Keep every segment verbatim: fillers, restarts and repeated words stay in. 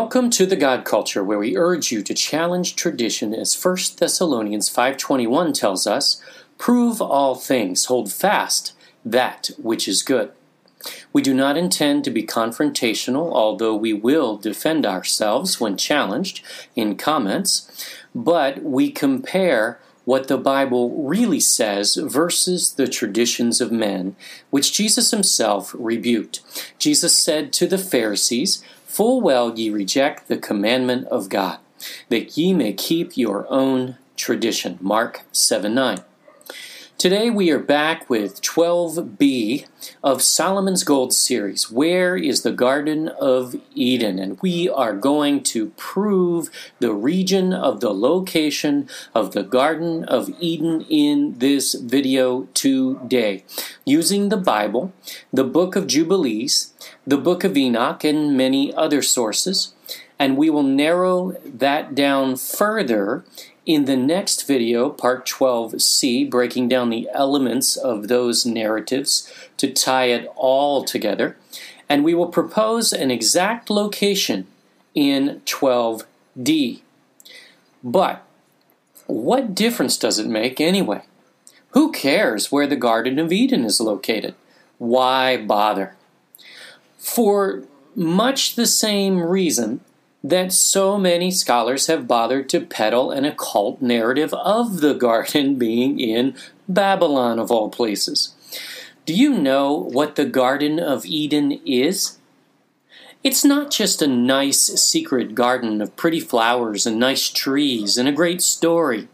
Welcome to the God Culture, where we urge you to challenge tradition as First Thessalonians five twenty-one tells us, "Prove all things, hold fast that which is good." We do not intend to be confrontational, although we will defend ourselves when challenged in comments, but we compare what the Bible really says versus the traditions of men, which Jesus himself rebuked. Jesus said to the Pharisees, "Full well ye reject the commandment of God, that ye may keep your own tradition." Mark seven nine. Today we are back with twelve B of Solomon's Gold Series, Where is the Garden of Eden? And we are going to prove the region of the location of the Garden of Eden in this video today, using the Bible, the Book of Jubilees, the Book of Enoch, and many other sources. And we will narrow that down further in the next video, part twelve C, breaking down the elements of those narratives to tie it all together. And we will propose an exact location in twelve D. But what difference does it make anyway? Who cares where the Garden of Eden is located? Why bother? For much the same reason that so many scholars have bothered to peddle an occult narrative of the garden being in Babylon, of all places. Do you know what the Garden of Eden is? It's not just a nice secret garden of pretty flowers and nice trees and a great story.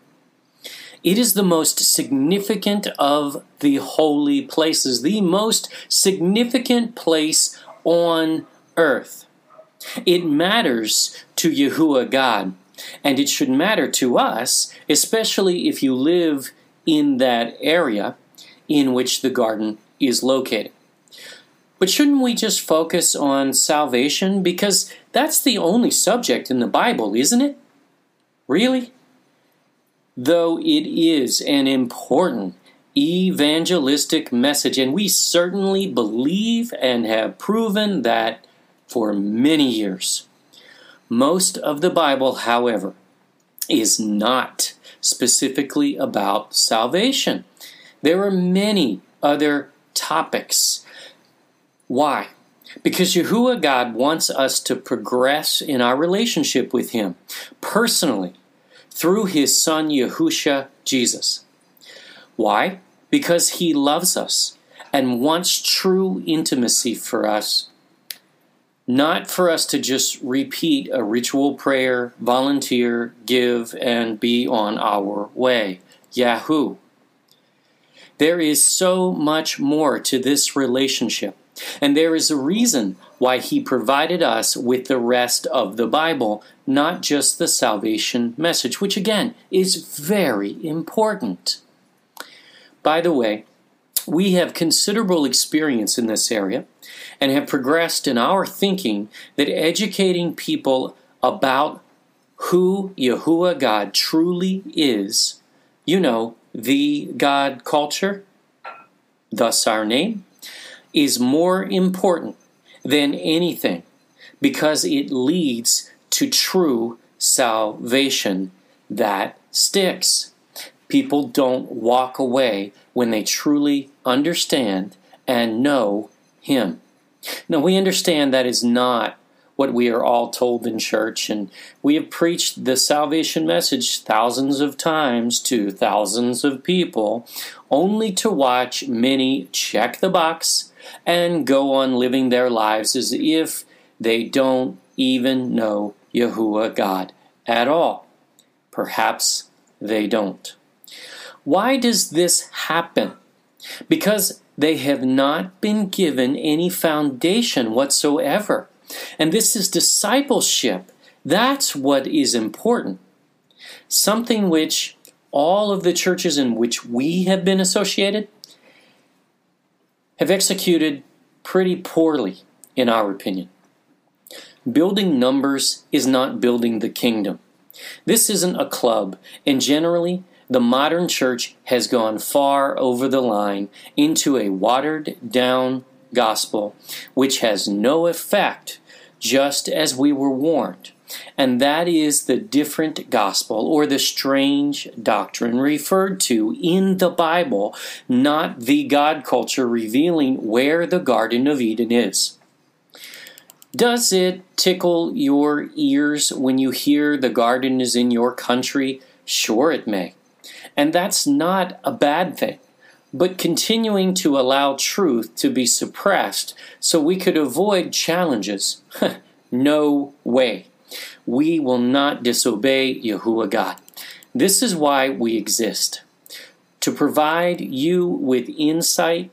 It is the most significant of the holy places, the most significant place on earth. It matters to Yahuwah God, and it should matter to us, especially if you live in that area in which the garden is located. But shouldn't we just focus on salvation? Because that's the only subject in the Bible, isn't it? Really? Though it is an important evangelistic message, and we certainly believe and have proven that for many years. Most of the Bible, however, is not specifically about salvation. There are many other topics. Why? Because Yahuwah God wants us to progress in our relationship with Him personally through His Son Yahusha Jesus. Why? Because He loves us and wants true intimacy for us. Not for us to just repeat a ritual prayer, volunteer, give, and be on our way. Yahoo! There is so much more to this relationship, and there is a reason why He provided us with the rest of the Bible, not just the salvation message, which again is very important. By the way, we have considerable experience in this area and have progressed in our thinking that educating people about who Yahuwah God truly is, you know, the God culture, thus our name, is more important than anything because it leads to true salvation that sticks. People don't walk away when they truly understand and know Him. Now, we understand that is not what we are all told in church, and we have preached the salvation message thousands of times to thousands of people, only to watch many check the box and go on living their lives as if they don't even know Yahuwah God at all. Perhaps they don't. Why does this happen? Because they have not been given any foundation whatsoever. And this is discipleship. That's what is important. Something which all of the churches in which we have been associated have executed pretty poorly, in our opinion. Building numbers is not building the kingdom. This isn't a club, and generally, the modern church has gone far over the line into a watered-down gospel, which has no effect, just as we were warned. And that is the different gospel or the strange doctrine referred to in the Bible, not the God culture revealing where the Garden of Eden is. Does it tickle your ears when you hear the garden is in your country? Sure it may. And that's not a bad thing. But continuing to allow truth to be suppressed so we could avoid challenges, no way. We will not disobey Yahuwah God. This is why we exist, to provide you with insight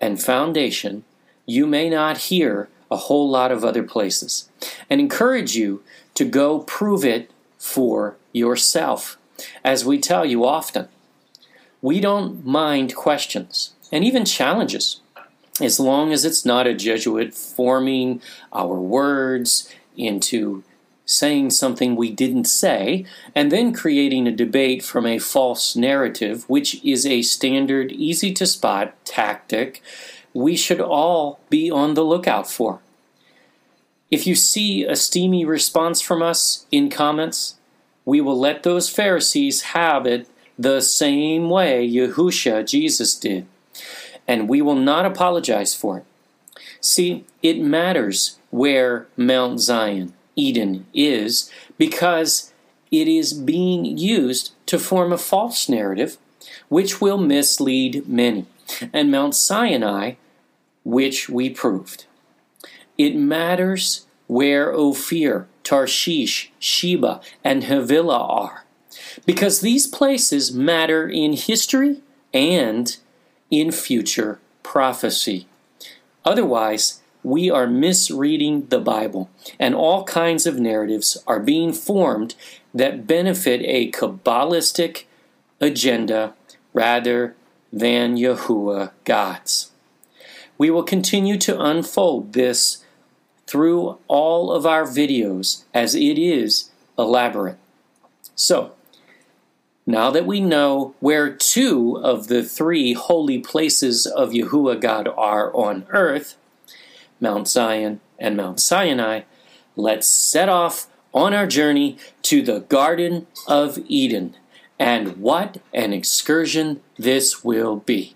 and foundation you may not hear a whole lot of other places, and encourage you to go prove it for yourself, as we tell you often. We don't mind questions, and even challenges, as long as it's not a Jesuit forming our words into saying something we didn't say, and then creating a debate from a false narrative, which is a standard, easy-to-spot tactic we should all be on the lookout for. If you see a steamy response from us in comments, we will let those Pharisees have it the same way Yahusha, Jesus, did, and we will not apologize for it. See, it matters where Mount Zion, Eden, is, because it is being used to form a false narrative, which will mislead many, and Mount Sinai, which we proved. It matters where Ophir, Tarshish, Sheba, and Havilah are, because these places matter in history and in future prophecy. Otherwise, we are misreading the Bible, and all kinds of narratives are being formed that benefit a Kabbalistic agenda rather than Yahuwah God's. We will continue to unfold this through all of our videos, as it is elaborate. So, now that we know where two of the three holy places of Yahuwah God are on earth, Mount Zion and Mount Sinai, let's set off on our journey to the Garden of Eden. And what an excursion this will be.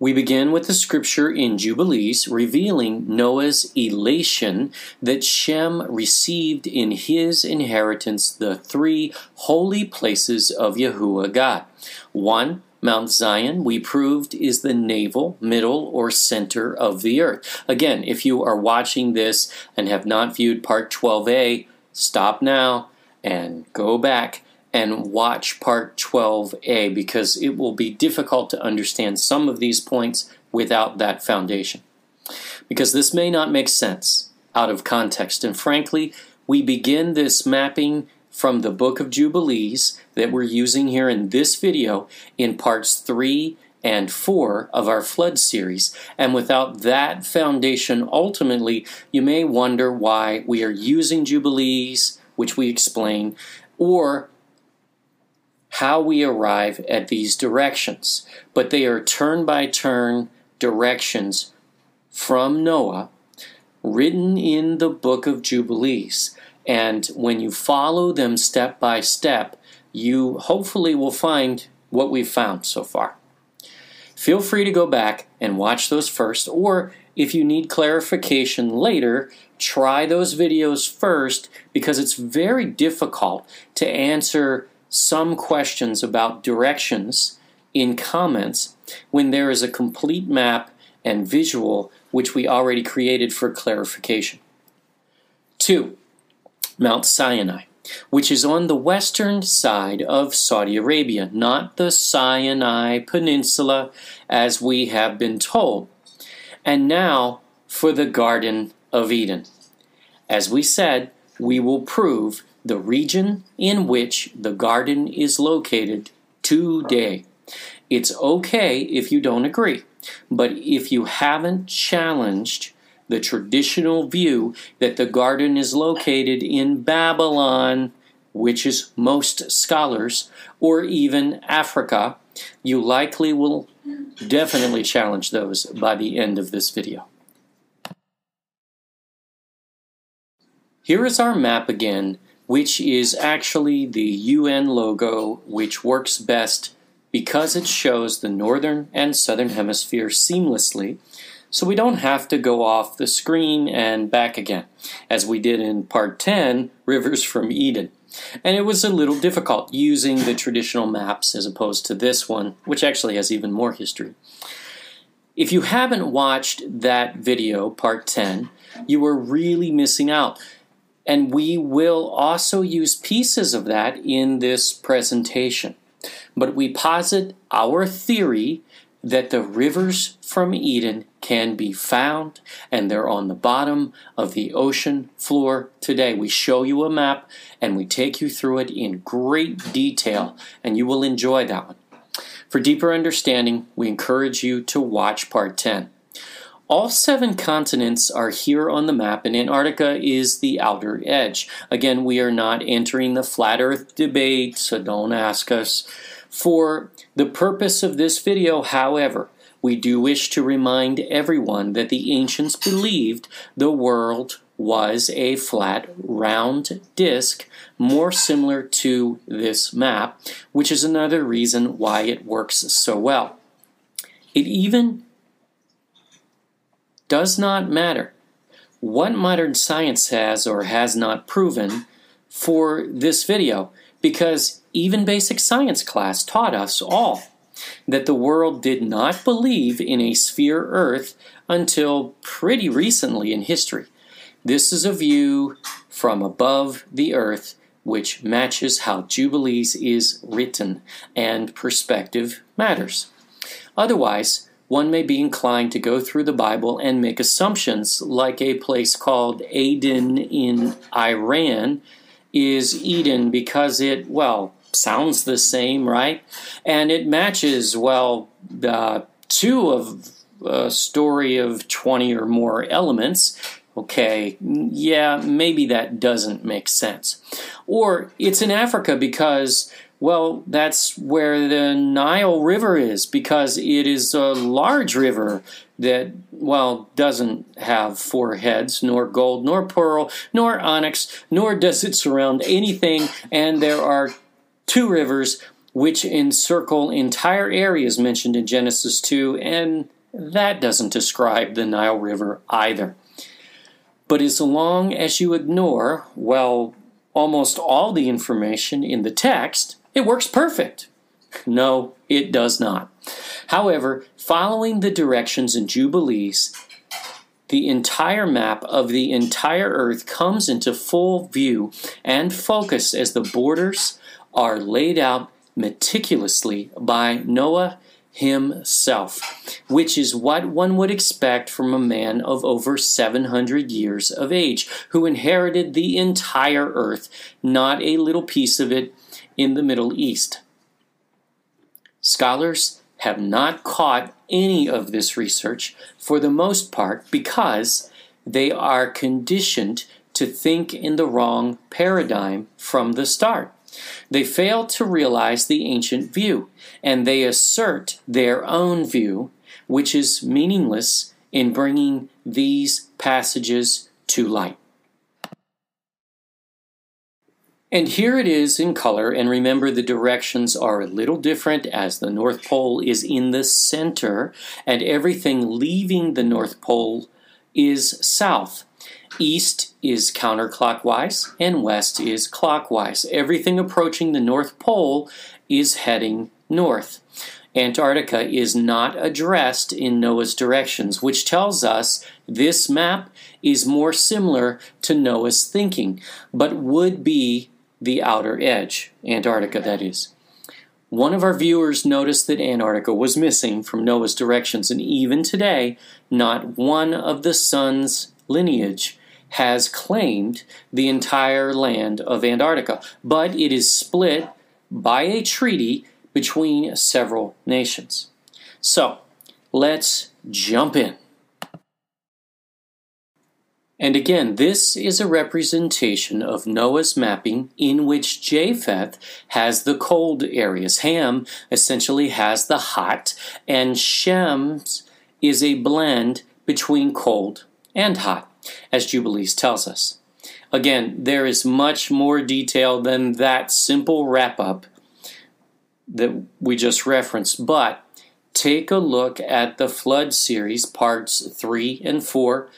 We begin with the scripture in Jubilees revealing Noah's elation that Shem received in his inheritance the three holy places of Yahuwah God. One, Mount Zion, we proved, is the navel, middle, or center of the earth. Again, if you are watching this and have not viewed part twelve A, stop now and go back and watch part twelve A, because it will be difficult to understand some of these points without that foundation, because this may not make sense out of context. And frankly, we begin this mapping from the Book of Jubilees that we're using here in this video in parts three and four of our Flood series, and without that foundation, ultimately, you may wonder why we are using Jubilees, which we explain, or how we arrive at these directions. But they are turn-by-turn directions from Noah, written in the Book of Jubilees. And when you follow them step by step, you hopefully will find what we've found so far. Feel free to go back and watch those first, or if you need clarification later, try those videos first, because it's very difficult to answer some questions about directions in comments when there is a complete map and visual which we already created for clarification. Two, Mount Sinai, which is on the western side of Saudi Arabia, not the Sinai Peninsula as we have been told. And now for the Garden of Eden. As we said, we will prove the region in which the garden is located today. It's okay if you don't agree, but if you haven't challenged the traditional view that the garden is located in Babylon, which is most scholars, or even Africa, you likely will definitely challenge those by the end of this video. Here is our map again, which is actually the U N logo, which works best because it shows the northern and southern hemisphere seamlessly, so we don't have to go off the screen and back again, as we did in part ten, Rivers from Eden. And it was a little difficult using the traditional maps as opposed to this one, which actually has even more history. If you haven't watched that video, part ten, you are really missing out. And we will also use pieces of that in this presentation. But we posit our theory that the rivers from Eden can be found, and they're on the bottom of the ocean floor today. We show you a map, and we take you through it in great detail, and you will enjoy that one. For deeper understanding, we encourage you to watch part ten. All seven continents are here on the map, and Antarctica is the outer edge. Again, we are not entering the flat earth debate, so don't ask us. For the purpose of this video, however, we do wish to remind everyone that the ancients believed the world was a flat, round disk, more similar to this map, which is another reason why it works so well. It even does not matter what modern science has or has not proven for this video, because even basic science class taught us all that the world did not believe in a sphere Earth until pretty recently in history. This is a view from above the Earth which matches how Jubilees is written, and perspective matters. Otherwise, one may be inclined to go through the Bible and make assumptions, like a place called Aden in Iran is Eden because it, well, sounds the same, right? And it matches, well, uh, two of a story of twenty or more elements. Okay, yeah, maybe that doesn't make sense. Or it's in Africa because, well, that's where the Nile River is, because it is a large river that, well, doesn't have four heads, nor gold, nor pearl, nor onyx, nor does it surround anything, and there are two rivers which encircle entire areas mentioned in Genesis two, and that doesn't describe the Nile River either. But as long as you ignore, well, almost all the information in the text, it works perfect. No, it does not. However, following the directions in Jubilees, the entire map of the entire earth comes into full view and focus as the borders are laid out meticulously by Noah himself, which is what one would expect from a man of over seven hundred years of age, who inherited the entire earth, not a little piece of it in the Middle East. Scholars have not caught any of this research, for the most part, because they are conditioned to think in the wrong paradigm from the start. They fail to realize the ancient view, and they assert their own view, which is meaningless in bringing these passages to light. And here it is in color, and remember the directions are a little different as the North Pole is in the center, and everything leaving the North Pole is south. East is counterclockwise, and west is clockwise. Everything approaching the North Pole is heading north. Antarctica is not addressed in Noah's directions, which tells us this map is more similar to Noah's thinking, but would be the outer edge, Antarctica that is. One of our viewers noticed that Antarctica was missing from Noah's directions, and even today, not one of the sun's lineage has claimed the entire land of Antarctica, but it is split by a treaty between several nations. So, let's jump in. And again, this is a representation of Noah's mapping in which Japheth has the cold areas. Ham essentially has the hot, and Shem is a blend between cold and hot, as Jubilees tells us. Again, there is much more detail than that simple wrap-up that we just referenced, but take a look at the Flood series, parts three and four,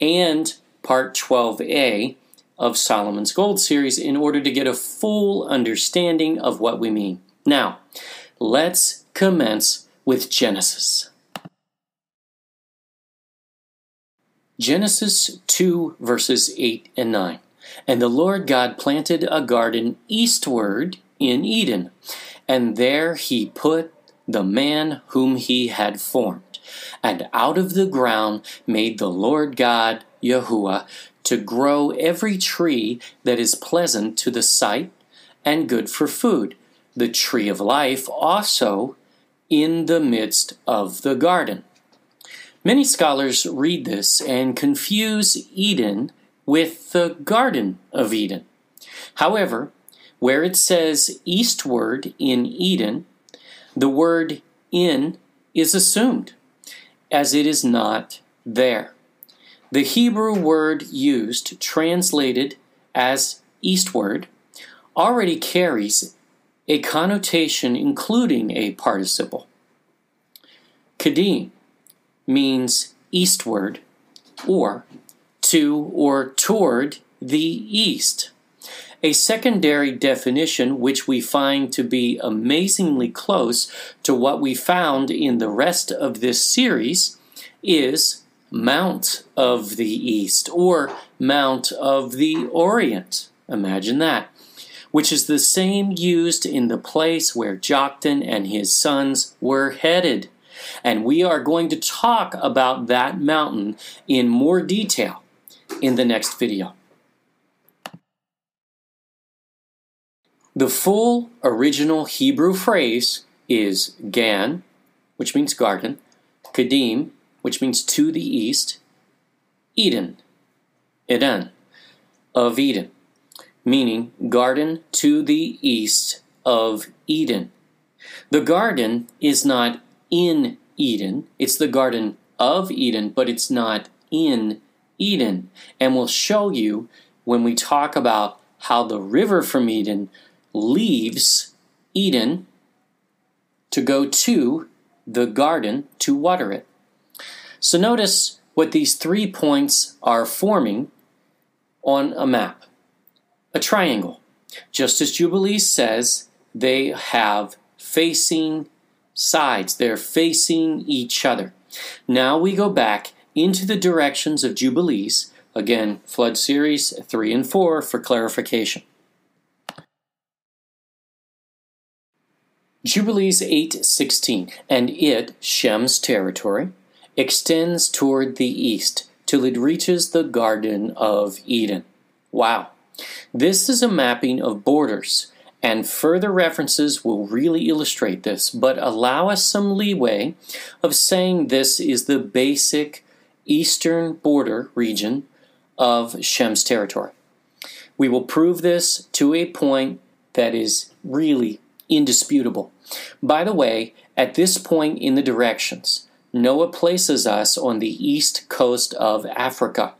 and part twelve A of Solomon's Gold series in order to get a full understanding of what we mean. Now, let's commence with Genesis. Genesis two, verses eight and nine. And the Lord God planted a garden eastward in Eden, and there he put the man whom he had formed. And out of the ground made the Lord God, Yahuwah, to grow every tree that is pleasant to the sight and good for food, the tree of life also in the midst of the garden. Many scholars read this and confuse Eden with the Garden of Eden. However, where it says eastward in Eden, the word in is assumed, as it is not there. The Hebrew word used, translated as eastward, already carries a connotation including a participle. Kedim means eastward, or to or toward the east. A secondary definition, which we find to be amazingly close to what we found in the rest of this series, is Mount of the East, or Mount of the Orient. Imagine that. Which is the same used in the place where Joktan and his sons were headed. And we are going to talk about that mountain in more detail in the next video. The full original Hebrew phrase is Gan, which means garden, Kedim, which means to the east, Eden, Eden, of Eden, meaning garden to the east of Eden. The garden is not in Eden. It's the Garden of Eden, but it's not in Eden. And we'll show you when we talk about how the river from Eden leaves Eden to go to the garden to water it. So notice what these three points are forming on a map. A triangle. Just as Jubilees says, they have facing sides. They're facing each other. Now we go back into the directions of Jubilees. Again, Flood Series three and four for clarification. Jubilees eight sixteen, and it, Shem's territory, extends toward the east till it reaches the Garden of Eden. Wow. This is a mapping of borders, and further references will really illustrate this, but allow us some leeway of saying this is the basic eastern border region of Shem's territory. We will prove this to a point that is really indisputable. By the way, at this point in the directions, Noah places us on the east coast of Africa,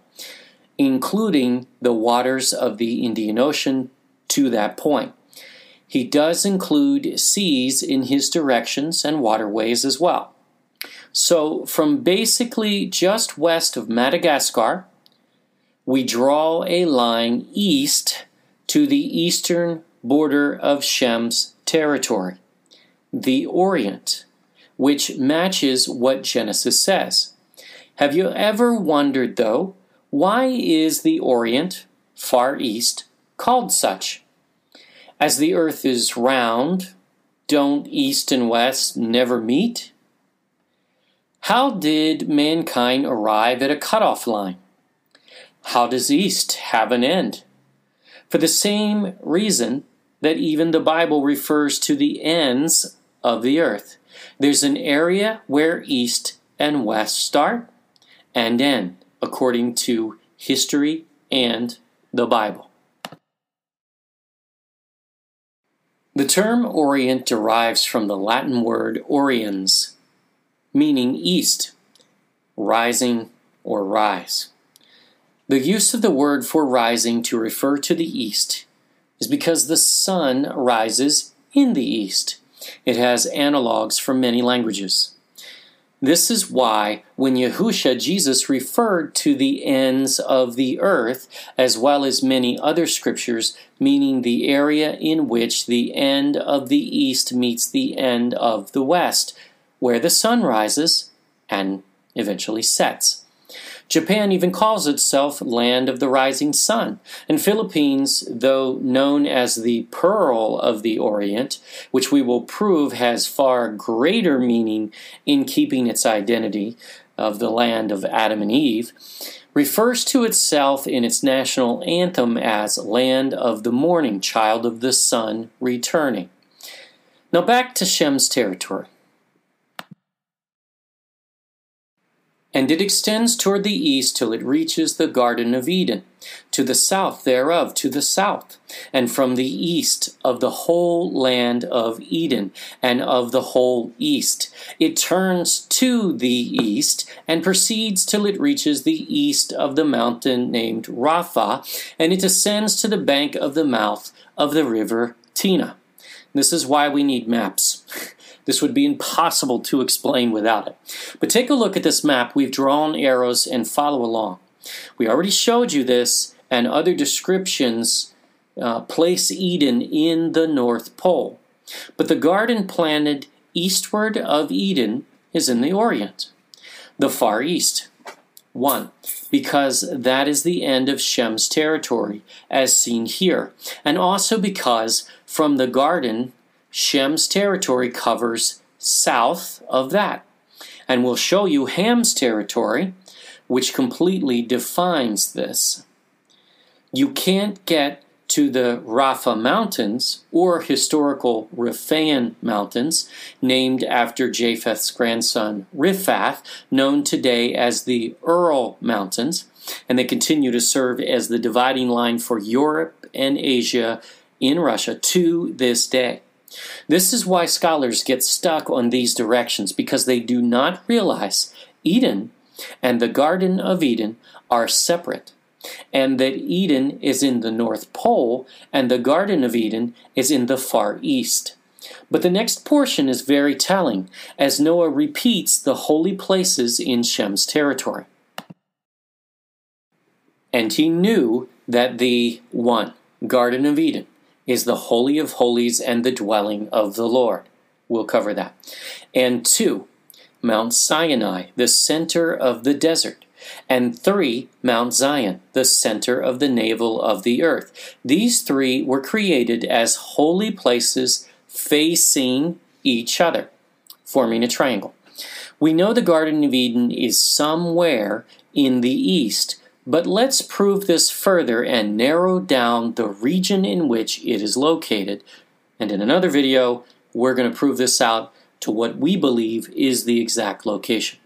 including the waters of the Indian Ocean to that point. He does include seas in his directions and waterways as well. So from basically just west of Madagascar, we draw a line east to the eastern border of Shem's territory, the Orient, which matches what Genesis says. Have you ever wondered, though, why is the Orient, far east, called such? As the earth is round, don't east and west never meet? How did mankind arrive at a cutoff line? How does east have an end? For the same reason that even the Bible refers to the ends of the earth. There's an area where east and west start and end, according to history and the Bible. The term Orient derives from the Latin word oriens, meaning east, rising or rise. The The use of the word for rising to refer to the east is because the sun rises in the east. It has analogs from many languages. This is why when Yahusha, Jesus, referred to the ends of the earth, as well as many other scriptures, meaning the area in which the end of the east meets the end of the west, where the sun rises and eventually sets. Japan even calls itself Land of the Rising Sun, and Philippines, though known as the Pearl of the Orient, which we will prove has far greater meaning in keeping its identity of the land of Adam and Eve, refers to itself in its national anthem as Land of the Morning, Child of the Sun Returning. Now back to Shem's territory. And it extends toward the east till it reaches the Garden of Eden, to the south thereof, to the south, and from the east of the whole land of Eden, and of the whole east. It turns to the east, and proceeds till it reaches the east of the mountain named Rafa, and it ascends to the bank of the mouth of the river Tina. This is why we need maps. This would be impossible to explain without it. But take a look at this map. We've drawn arrows and follow along. We already showed you this and other descriptions uh, place Eden in the North Pole. But the garden planted eastward of Eden is in the Orient, the Far East. One, because that is the end of Shem's territory, as seen here, and also because from the garden Shem's territory covers south of that, and we'll show you Ham's territory, which completely defines this. You can't get to the Rapha Mountains, or historical Rephaim Mountains, named after Japheth's grandson Riphath, known today as the Ural Mountains, and they continue to serve as the dividing line for Europe and Asia in Russia to this day. This is why scholars get stuck on these directions, because they do not realize Eden and the Garden of Eden are separate, and that Eden is in the North Pole and the Garden of Eden is in the Far East. But the next portion is very telling, as Noah repeats the holy places in Shem's territory. And he knew that the one, Garden of Eden, is the Holy of Holies and the dwelling of the Lord. We'll cover that. And two, Mount Sinai, the center of the desert. And three, Mount Zion, the center of the navel of the earth. These three were created as holy places facing each other, forming a triangle. We know the Garden of Eden is somewhere in the east, but let's prove this further and narrow down the region in which it is located. And in another video, we're going to prove this out to what we believe is the exact location.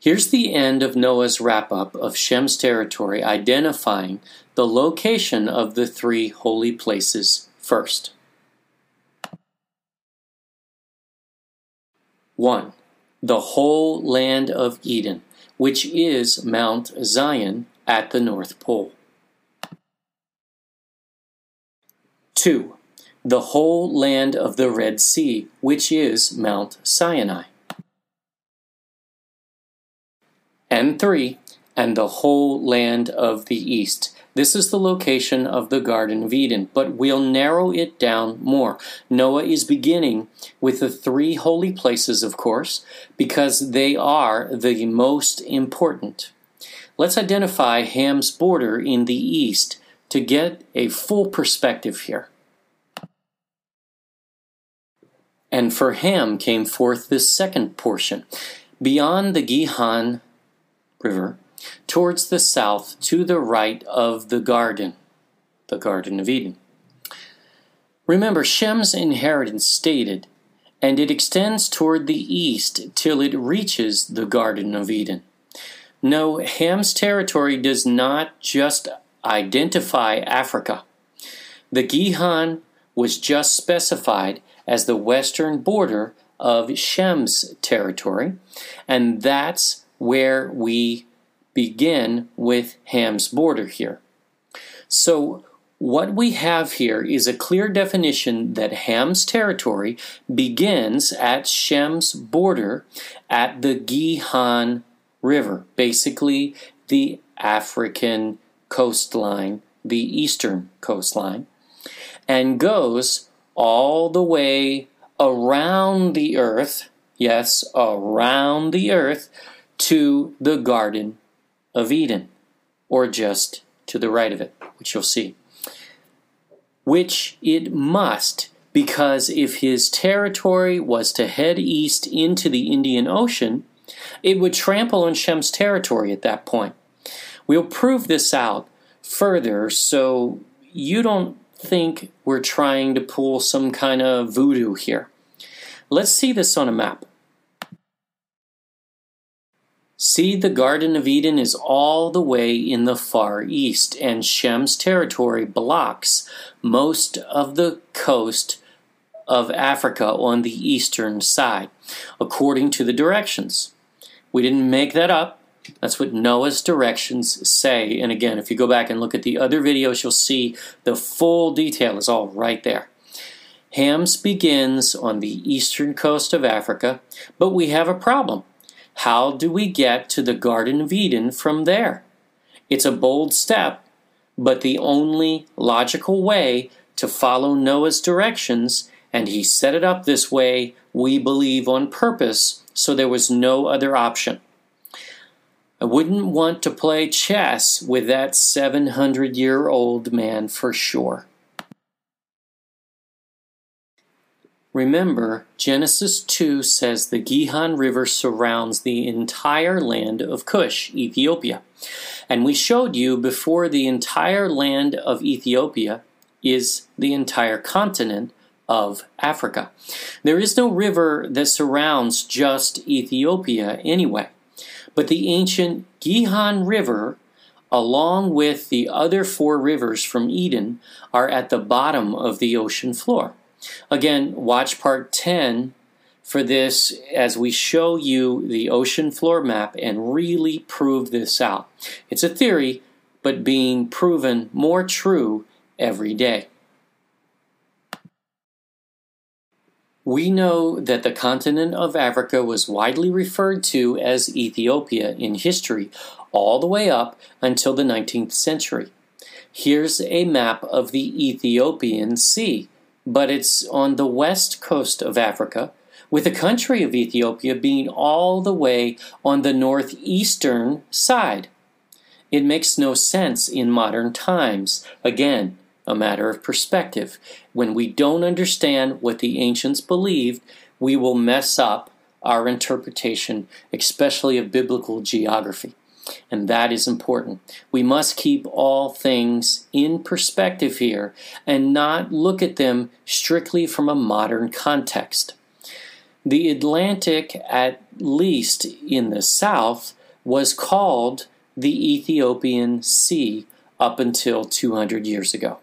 Here's the end of Noah's wrap-up of Shem's territory, identifying the location of the three holy places first. One. The whole land of Eden, which is Mount Zion at the North Pole. Two. The whole land of the Red Sea, which is Mount Sinai. And three. And the whole land of the east. This is the location of the Garden of Eden, but we'll narrow it down more. Noah is beginning with the three holy places, of course, because they are the most important. Let's identify Ham's border in the east to get a full perspective here. And for Ham came forth this second portion, beyond the Gihon River, towards the south, to the right of the garden, the Garden of Eden. Remember, Shem's inheritance stated, and it extends toward the east till it reaches the Garden of Eden. No, Ham's territory does not just identify Africa. The Gihon was just specified as the western border of Shem's territory, and that's where we begin with Ham's border here. So what we have here is a clear definition that Ham's territory begins at Shem's border at the Gihon River, basically the African coastline, the eastern coastline, and goes all the way around the earth, yes, around the earth, to the Garden of Eden, or just to the right of it, which you'll see. Which it must, because if his territory was to head east into the Indian Ocean, it would trample on Shem's territory at that point. We'll prove this out further, so you don't think we're trying to pull some kind of voodoo here. Let's see this on a map. See, the Garden of Eden is all the way in the far east, and Shem's territory blocks most of the coast of Africa on the eastern side, according to the directions. We didn't make that up. That's what Noah's directions say. And again, if you go back and look at the other videos, you'll see the full detail is all right there. Ham's begins on the eastern coast of Africa, but we have a problem. How do we get to the Garden of Eden from there? It's a bold step, but the only logical way to follow Noah's directions, and he set it up this way, we believe, on purpose, so there was no other option. I wouldn't want to play chess with that seven hundred year old man for sure. Remember, Genesis two says the Gihon River surrounds the entire land of Cush, Ethiopia. And we showed you before the entire land of Ethiopia is the entire continent of Africa. There is no river that surrounds just Ethiopia anyway. But the ancient Gihon River, along with the other four rivers from Eden, are at the bottom of the ocean floor. Again, watch part ten for this as we show you the ocean floor map and really prove this out. It's a theory, but being proven more true every day. We know that the continent of Africa was widely referred to as Ethiopia in history all the way up until the nineteenth century. Here's a map of the Ethiopian Sea, but it's on the west coast of Africa, with the country of Ethiopia being all the way on the northeastern side. It makes no sense in modern times. Again, a matter of perspective. When we don't understand what the ancients believed, we will mess up our interpretation, especially of biblical geography. And that is important. We must keep all things in perspective here and not look at them strictly from a modern context. The Atlantic, at least in the south, was called the Ethiopian Sea up until two hundred years ago,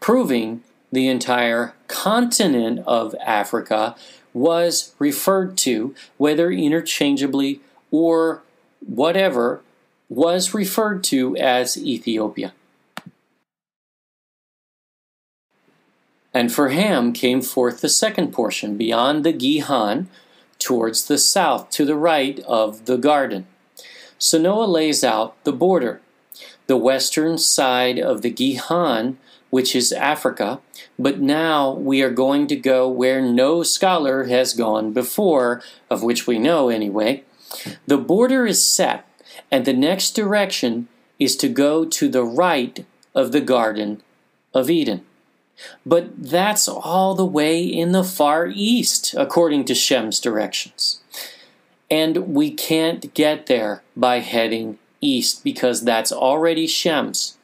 proving the entire continent of Africa was referred to, whether interchangeably or whatever, was referred to as Ethiopia. And for Ham came forth the second portion, beyond the Gihon, towards the south, to the right of the garden. So Noah lays out the border. The western side of the Gihon, which is Africa, but now we are going to go where no scholar has gone before, of which we know anyway. The border is set, and the next direction is to go to the right of the Garden of Eden. But that's all the way in the far east, according to Shem's directions. And we can't get there by heading east, because that's already Shem's,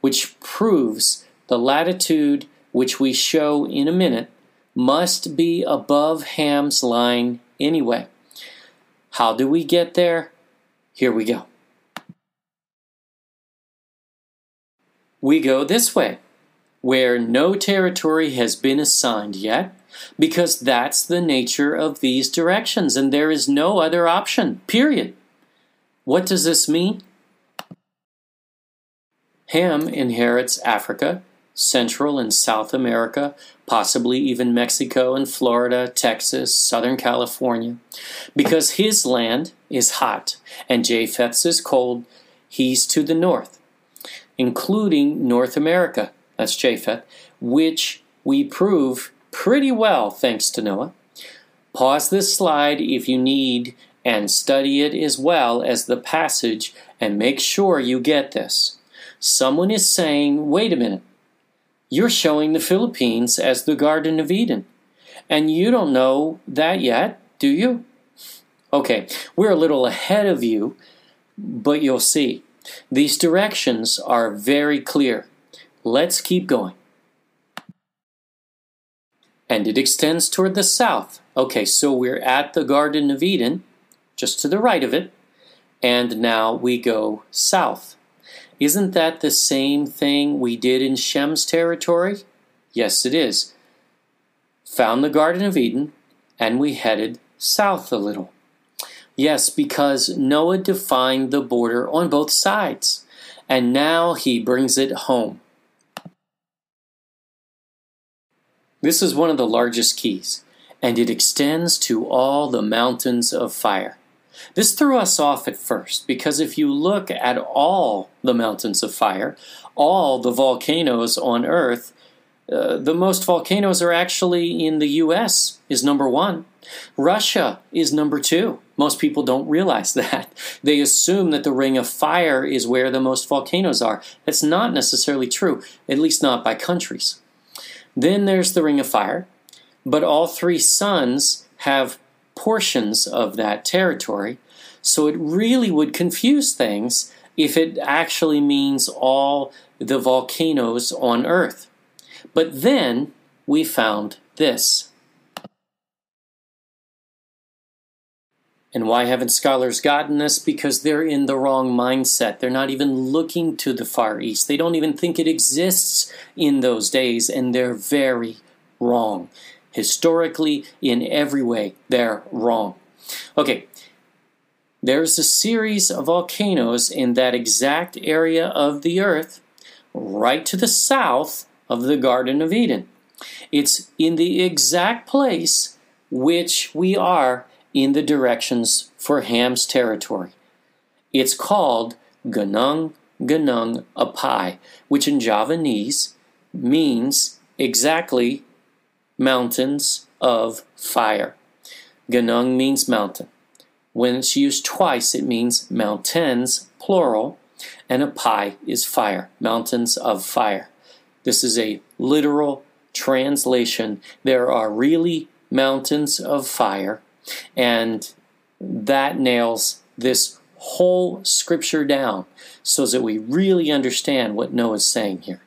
which proves the latitude, which we show in a minute, must be above Ham's line anyway. How do we get there? Here we go. We go this way, where no territory has been assigned yet, because that's the nature of these directions, and there is no other option, period. What does this mean? Ham inherits Africa, Central and South America, possibly even Mexico and Florida, Texas, Southern California. Because his land is hot and Japheth's is cold, he's to the north, including North America, that's Japheth, which we prove pretty well thanks to Noah. Pause this slide if you need and study it as well as the passage and make sure you get this. Someone is saying, wait a minute, you're showing the Philippines as the Garden of Eden, and you don't know that yet, do you? Okay, we're a little ahead of you, but you'll see. These directions are very clear. Let's keep going. And it extends toward the south. Okay, so we're at the Garden of Eden, just to the right of it, and now we go south. Isn't that the same thing we did in Shem's territory? Yes, it is. Found the Garden of Eden, and we headed south a little. Yes, because Noah defined the border on both sides, and now he brings it home. This is one of the largest keys, and it extends to all the mountains of fire. This threw us off at first, because if you look at all the mountains of fire, all the volcanoes on Earth, uh, the most volcanoes are actually in the U S is number one. Russia is number two. Most people don't realize that. They assume that the Ring of Fire is where the most volcanoes are. That's not necessarily true, at least not by countries. Then there's the Ring of Fire, but all three suns have portions of that territory, so it really would confuse things if it actually means all the volcanoes on Earth. But then we found this. And why haven't scholars gotten this? Because they're in the wrong mindset. They're not even looking to the Far East. They don't even think it exists in those days, and they're very wrong. Historically, in every way, they're wrong. Okay, there's a series of volcanoes in that exact area of the earth, right to the south of the Garden of Eden. It's in the exact place which we are in the directions for Ham's territory. It's called Gunung Gunung Apai, which in Javanese means exactly mountains of fire. Gunung means mountain. When it's used twice, it means mountains, plural, and Apai is fire, mountains of fire. This is a literal translation. There are really mountains of fire, and that nails this whole scripture down so that we really understand what Noah is saying here.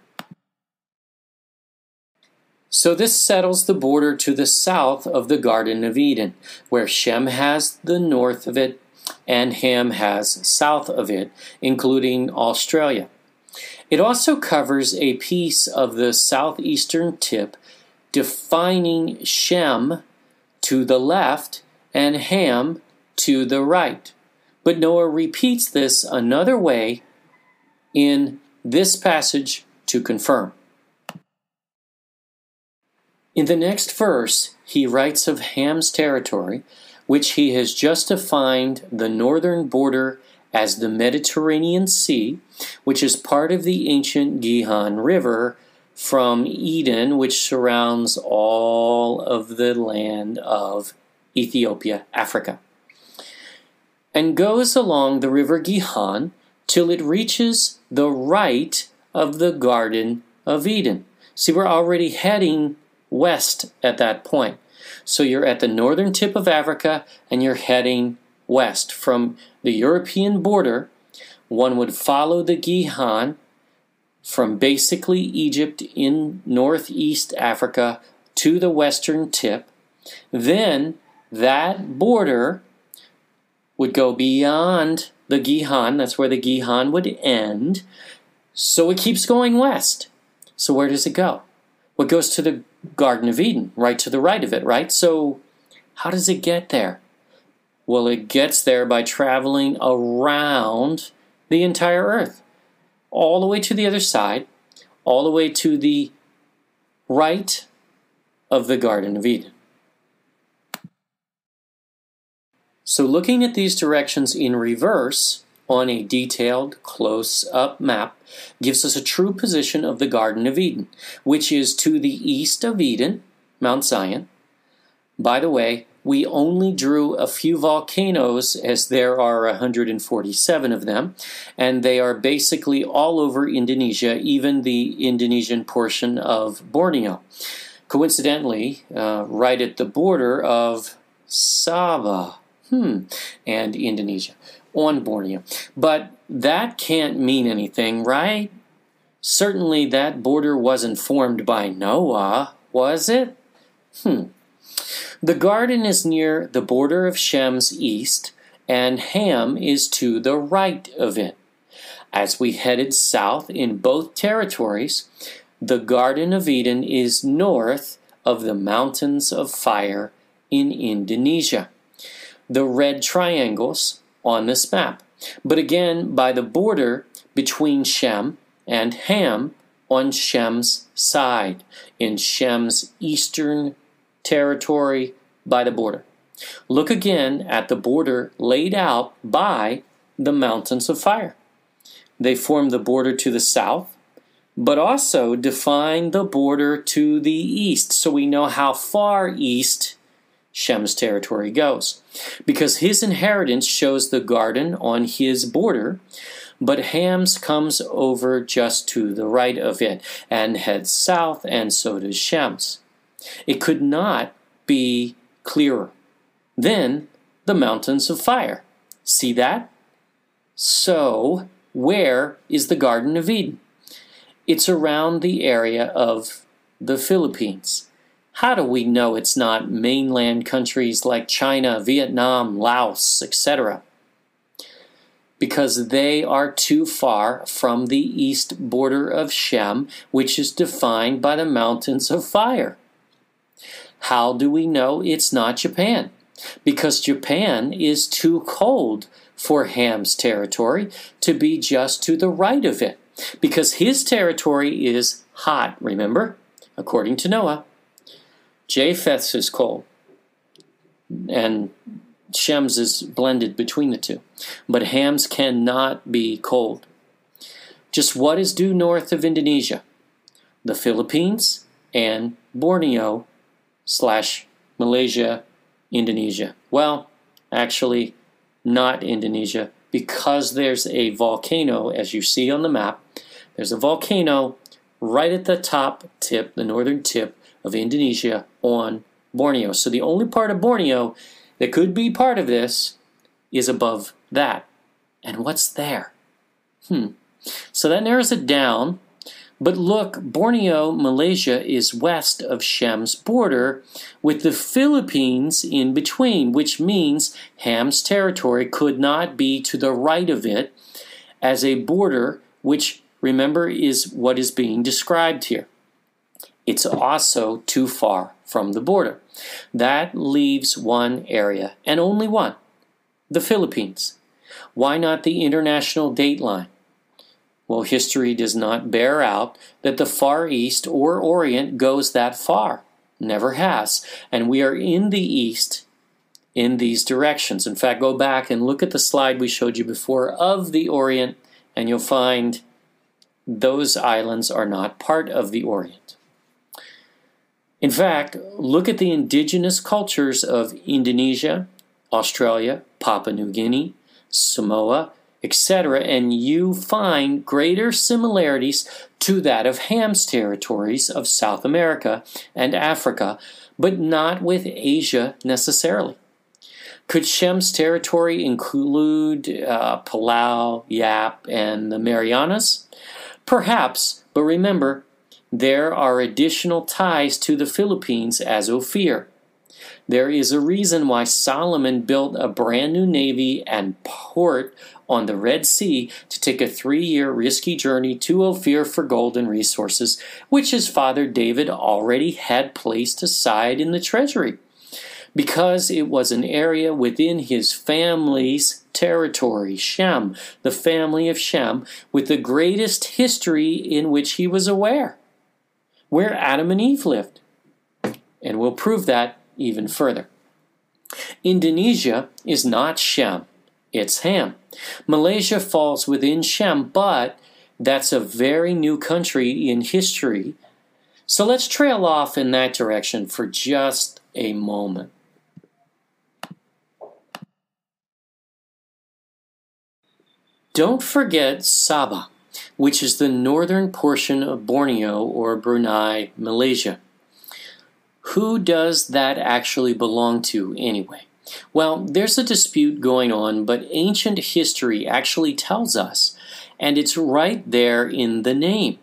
So this settles the border to the south of the Garden of Eden, where Shem has the north of it and Ham has south of it, including Australia. It also covers a piece of the southeastern tip, defining Shem to the left and Ham to the right. But Noah repeats this another way in this passage to confirm. In the next verse, he writes of Ham's territory, which he has just defined the northern border as the Mediterranean Sea, which is part of the ancient Gihon River from Eden, which surrounds all of the land of Ethiopia, Africa, and goes along the river Gihon till it reaches the right of the Garden of Eden. See, we're already heading west at that point. So you're at the northern tip of Africa and you're heading west from the European border. One would follow the Gihon from basically Egypt in northeast Africa to the western tip. Then that border would go beyond the Gihon. That's where the Gihon would end. So it keeps going west. So where does it go? What goes to the Garden of Eden, right to the right of it, right? So how does it get there? Well, it gets there by traveling around the entire earth, all the way to the other side, all the way to the right of the Garden of Eden. So looking at these directions in reverse on a detailed close-up map gives us a true position of the Garden of Eden, which is to the east of Eden, Mount Zion. By the way, we only drew a few volcanoes, as there are one hundred forty-seven of them, and they are basically all over Indonesia, even the Indonesian portion of Borneo. Coincidentally, uh, right at the border of Sabah hmm, and Indonesia, on Borneo. But that can't mean anything, right? Certainly that border wasn't formed by Noah, was it? Hmm. The garden is near the border of Shem's east, and Ham is to the right of it. As we headed south in both territories, the Garden of Eden is north of the Mountains of Fire in Indonesia, the red triangles on this map, but again by the border between Shem and Ham on Shem's side, in Shem's eastern territory by the border. Look again at the border laid out by the Mountains of Fire. They form the border to the south, but also define the border to the east, so we know how far east Shem's territory goes, because his inheritance shows the garden on his border, but Ham's comes over just to the right of it and heads south, and so does Shem's. It could not be clearer. Then, the Mountains of Fire. See that? So, where is the Garden of Eden? It's around the area of the Philippines. How do we know it's not mainland countries like China, Vietnam, Laos, et cetera? Because they are too far from the east border of Shem, which is defined by the Mountains of Fire. How do we know it's not Japan? Because Japan is too cold for Ham's territory to be just to the right of it, because his territory is hot, remember, according to Noah. Japheth's is cold, and Shem's is blended between the two, but Ham's cannot be cold. Just what is due north of Indonesia? The Philippines and Borneo slash Malaysia, Indonesia. Well, actually, not Indonesia, because there's a volcano, as you see on the map. There's a volcano right at the top tip, the northern tip of Indonesia on Borneo. So the only part of Borneo that could be part of this is above that. And what's there? Hmm. So that narrows it down. But look, Borneo, Malaysia, is west of Shem's border, with the Philippines in between, which means Ham's territory could not be to the right of it as a border, which, remember, is what is being described here. It's also too far from the border. That leaves one area, and only one, the Philippines. Why not the international dateline? Well, history does not bear out that the Far East or Orient goes that far. Never has. And we are in the East in these directions. In fact, go back and look at the slide we showed you before of the Orient, and you'll find those islands are not part of the Orient. In fact, look at the indigenous cultures of Indonesia, Australia, Papua New Guinea, Samoa, et cetera, and you find greater similarities to that of Ham's territories of South America and Africa, but not with Asia necessarily. Could Shem's territory include uh, Palau, Yap, and the Marianas? Perhaps, but remember, there are additional ties to the Philippines as Ophir. There is a reason why Solomon built a brand new navy and port on the Red Sea to take a three-year risky journey to Ophir for gold and resources, which his father David already had placed aside in the treasury. because it was an area within his family's territory, Shem, the family of Shem, with the greatest history in which he was aware, where Adam and Eve lived. And we'll prove that even further. Indonesia is not Shem, it's Ham. Malaysia falls within Shem, but that's a very new country in history. So let's trail off in that direction for just a moment. Don't forget Sabah, which is the northern portion of Borneo or Brunei, Malaysia. Who does that actually belong to anyway? Well, there's a dispute going on, but ancient history actually tells us, and it's right there in the name.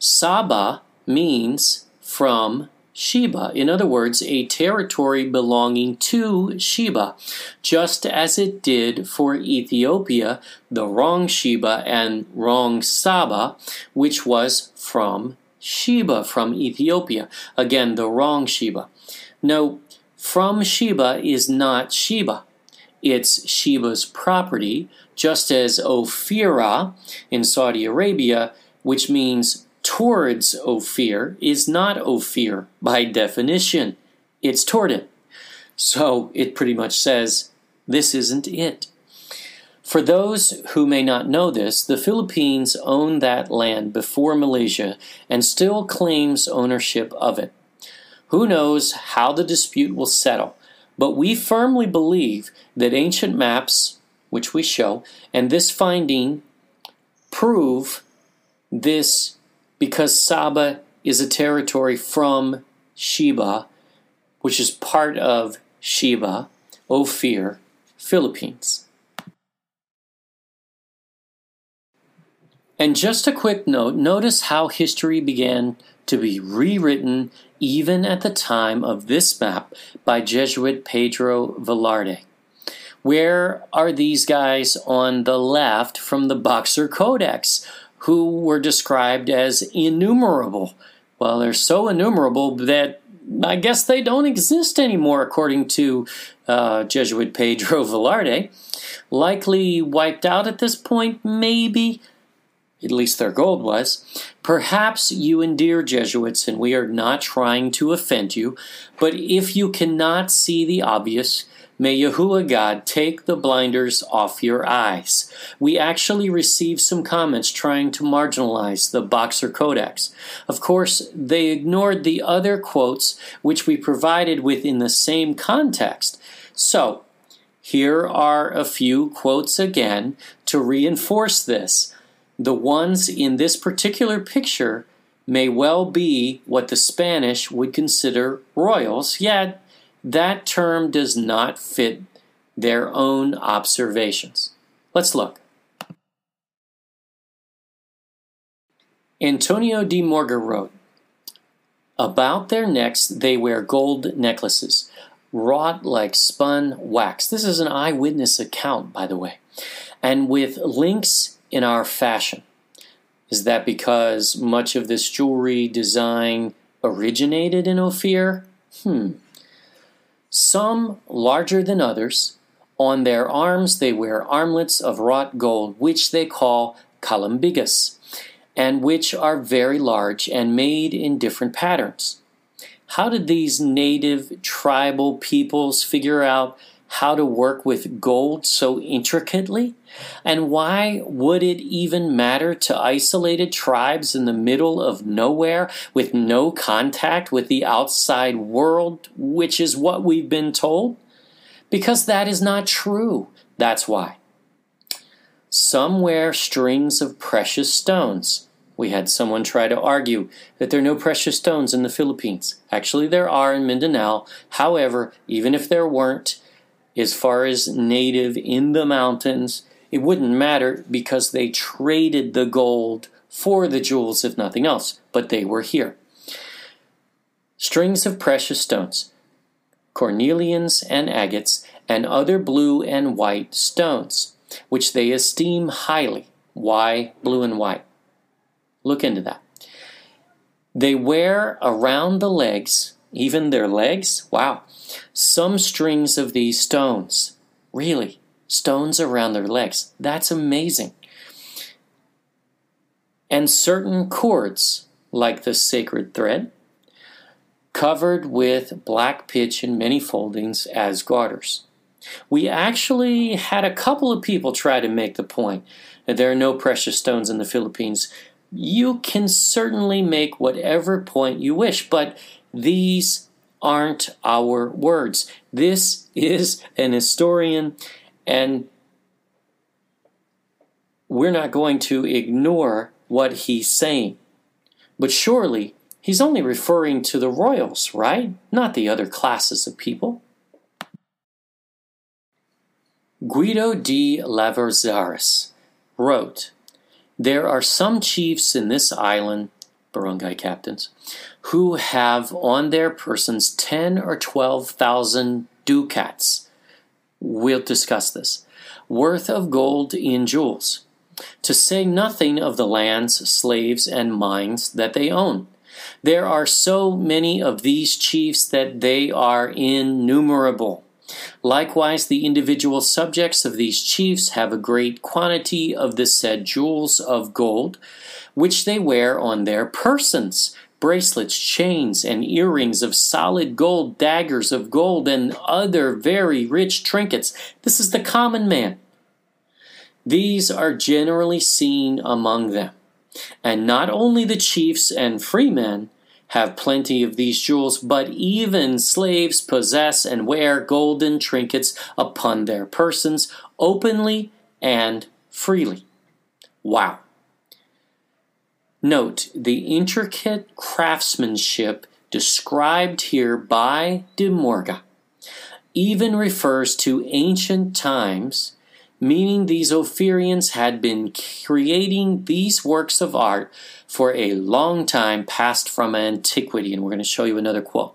Sabah means from Sheba. In other words, a territory belonging to Sheba, just as it did for Ethiopia, the wrong Sheba and wrong Sabah, which was from Sheba, from Ethiopia. Again, the wrong Sheba. No, from Sheba is not Sheba. It's Sheba's property, just as Ophir in Saudi Arabia, which means towards Ophir, is not Ophir by definition. It's toward it. So it pretty much says, this isn't it. For those who may not know this, the Philippines owned that land before Malaysia and still claims ownership of it. Who knows how the dispute will settle, but we firmly believe that ancient maps, which we show, and this finding prove this, because Sabah is a territory from Sheba, which is part of Sheba, Ophir, Philippines. And just a quick note, notice how history began to be rewritten even at the time of this map by Jesuit Pedro Velarde. Where are these guys on the left from the Boxer Codex, who were described as innumerable? Well, they're so innumerable that I guess they don't exist anymore, according to uh, Jesuit Pedro Velarde. Likely wiped out at this point, maybe. At least their gold was. Perhaps you and dear Jesuits, and we are not trying to offend you, but if you cannot see the obvious, may Yahuwah God take the blinders off your eyes. We actually received some comments trying to marginalize the Boxer Codex. Of course, they ignored the other quotes which we provided within the same context. So, here are a few quotes again to reinforce this. The ones in this particular picture may well be what the Spanish would consider royals, yet that term does not fit their own observations. Let's look. Antonio de Morga wrote, "About their necks they wear gold necklaces, wrought like spun wax." This is an eyewitness account, by the way. "And with links in our fashion." Is that because much of this jewelry design originated in Ophir? Hmm. "Some larger than others. On their arms they wear armlets of wrought gold, which they call kalambigas, and which are very large and made in different patterns." How did these native tribal peoples figure out how to work with gold so intricately? And why would it even matter to isolated tribes in the middle of nowhere with no contact with the outside world, which is what we've been told? Because that is not true. That's why. "Some wear strings of precious stones." We had someone try to argue that there are no precious stones in the Philippines. Actually, there are in Mindanao. However, even if there weren't, as far as native in the mountains, it wouldn't matter because they traded the gold for the jewels, if nothing else, but they were here. "Strings of precious stones, cornelians and agates, and other blue and white stones, which they esteem highly." Why blue and white? Look into that. "They wear around the legs even their legs. Wow. Some strings of these stones. Really, stones around their legs. That's amazing. And certain cords, like the sacred thread, covered with black pitch in many foldings as garters. We actually had a couple of people try to make the point that there are no precious stones in the Philippines. You can certainly make whatever point you wish, but these aren't our words. This is an historian, and we're not going to ignore what he's saying. But surely, he's only referring to the royals, right? Not the other classes of people. Guido de Laverzares wrote, "There are some chiefs in this island, barangay captains, who have on their persons ten or twelve thousand ducats, we'll discuss this, worth of gold in jewels, to say nothing of the lands, slaves, and mines that they own. There are so many of these chiefs that they are innumerable. Likewise, the individual subjects of these chiefs have a great quantity of the said jewels of gold, which they wear on their persons, bracelets, chains, and earrings of solid gold, daggers of gold, and other very rich trinkets." This is the common man. "These are generally seen among them. And not only the chiefs and freemen have plenty of these jewels, but even slaves possess and wear golden trinkets upon their persons openly and freely." Wow. Note the intricate craftsmanship described here by De Morga even refers to ancient times, meaning these Ophirians had been creating these works of art for a long time past from antiquity. And we're going to show you another quote.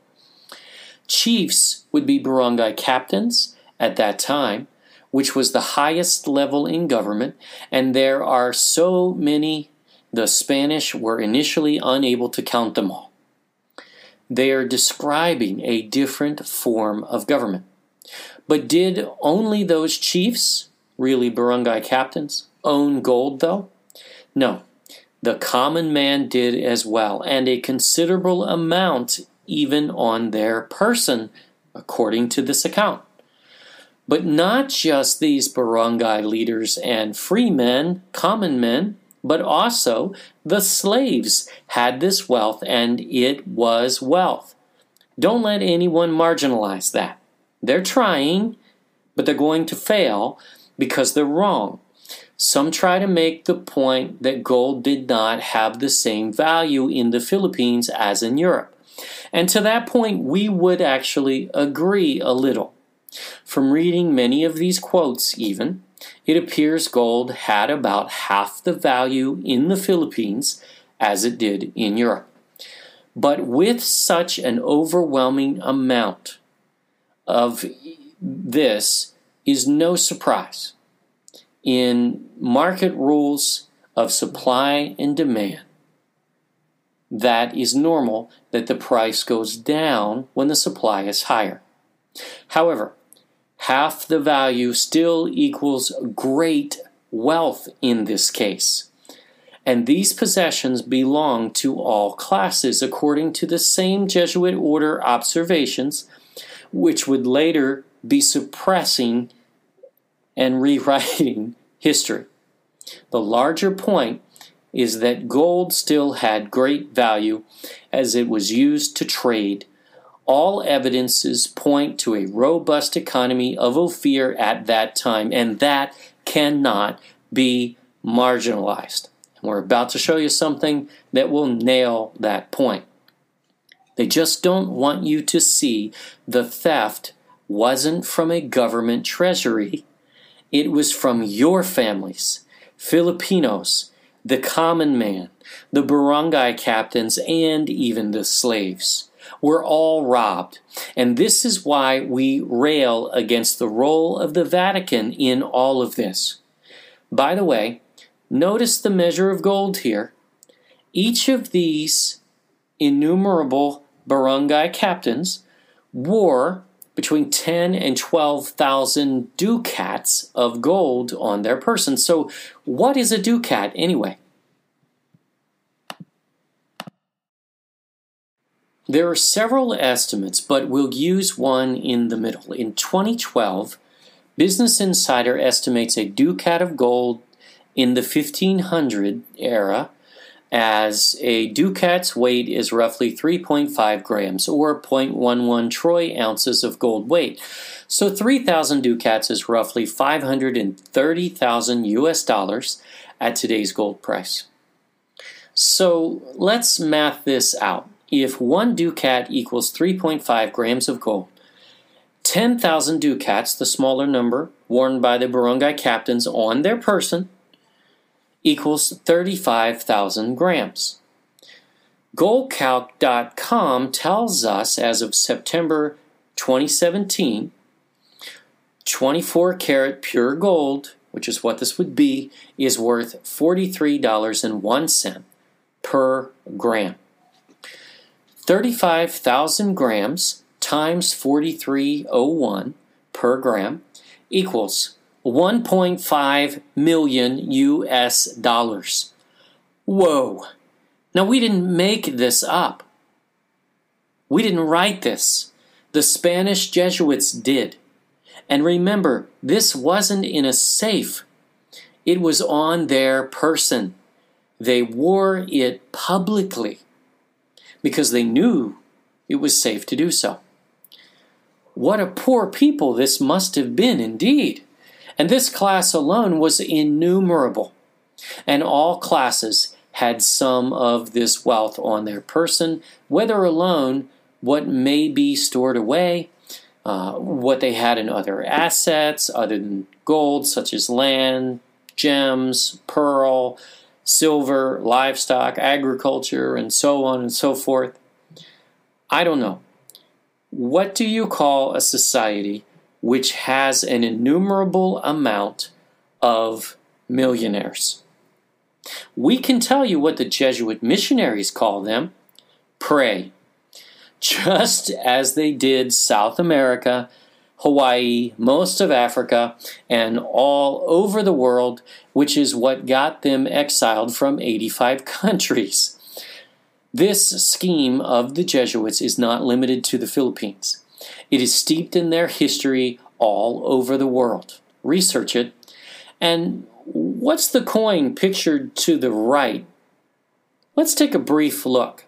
Chiefs would be barangay captains at that time, which was the highest level in government, and there are so many, the Spanish were initially unable to count them all. They are describing a different form of government. But did only those chiefs, really barangay captains, own gold though? No, the common man did as well, and a considerable amount even on their person, according to this account. But not just these barangay leaders and free men, common men, but also the slaves had this wealth, and it was wealth. Don't let anyone marginalize that. They're trying, but they're going to fail, because they're wrong. Some try to make the point that gold did not have the same value in the Philippines as in Europe. And to that point, we would actually agree a little. From reading many of these quotes even, it appears gold had about half the value in the Philippines as it did in Europe. But with such an overwhelming amount of this, is no surprise. In market rules of supply and demand, that is normal that the price goes down when the supply is higher. However, half the value still equals great wealth in this case. And these possessions belong to all classes according to the same Jesuit order observations, which would later be suppressing and rewriting history. The larger point is that gold still had great value as it was used to trade. All evidences point to a robust economy of Ophir at that time, and that cannot be marginalized. We're about to show you something that will nail that point. They just don't want you to see the theft wasn't from a government treasury. It was from your families, Filipinos, the common man, the barangay captains, and even the slaves. We're all robbed. And this is why we rail against the role of the Vatican in all of this. By the way, notice the measure of gold here. Each of these innumerable barangay captains, wore between ten and twelve thousand ducats of gold on their person. So what is a ducat anyway? There are several estimates, but we'll use one in the middle. In twenty twelve, Business Insider estimates a ducat of gold in the fifteen hundred era as a ducat's weight is roughly three point five grams or zero point one one troy ounces of gold weight. So three thousand ducats is roughly five hundred thirty thousand U S dollars at today's gold price. So let's math this out. If one ducat equals three point five grams of gold, ten thousand ducats, the smaller number, worn by the barangay captains on their person, equals thirty-five thousand grams. gold calc dot com tells us, as of September twenty seventeen, twenty-four karat pure gold, which is what this would be, is worth forty-three dollars and one cent per gram. thirty-five thousand grams times forty-three oh one per gram equals one point five million U S dollars. Whoa! Now, we didn't make this up. We didn't write this. The Spanish Jesuits did. And remember, this wasn't in a safe. It was on their person. They wore it publicly, because they knew it was safe to do so. What a poor people this must have been indeed. And this class alone was innumerable. And all classes had some of this wealth on their person, whether alone, what may be stored away, uh, what they had in other assets other than gold, such as land, gems, pearl, silver, livestock, agriculture, and so on and so forth. I don't know. What do you call a society which has an innumerable amount of millionaires? We can tell you what the Jesuit missionaries call them. Prey. Just as they did South America, Hawaii, most of Africa, and all over the world, which is what got them exiled from eighty-five countries. This scheme of the Jesuits is not limited to the Philippines. It is steeped in their history all over the world. Research it. And what's the coin pictured to the right? Let's take a brief look.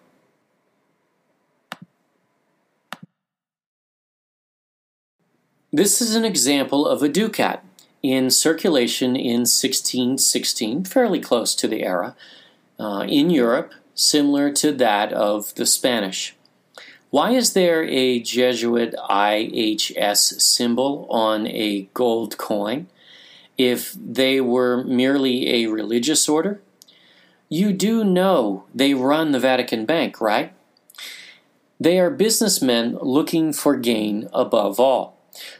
This is an example of a ducat in circulation in sixteen sixteen, fairly close to the era, uh, in Europe, similar to that of the Spanish. Why is there a Jesuit I H S symbol on a gold coin if they were merely a religious order? You do know they run the Vatican Bank, right? They are businessmen looking for gain above all.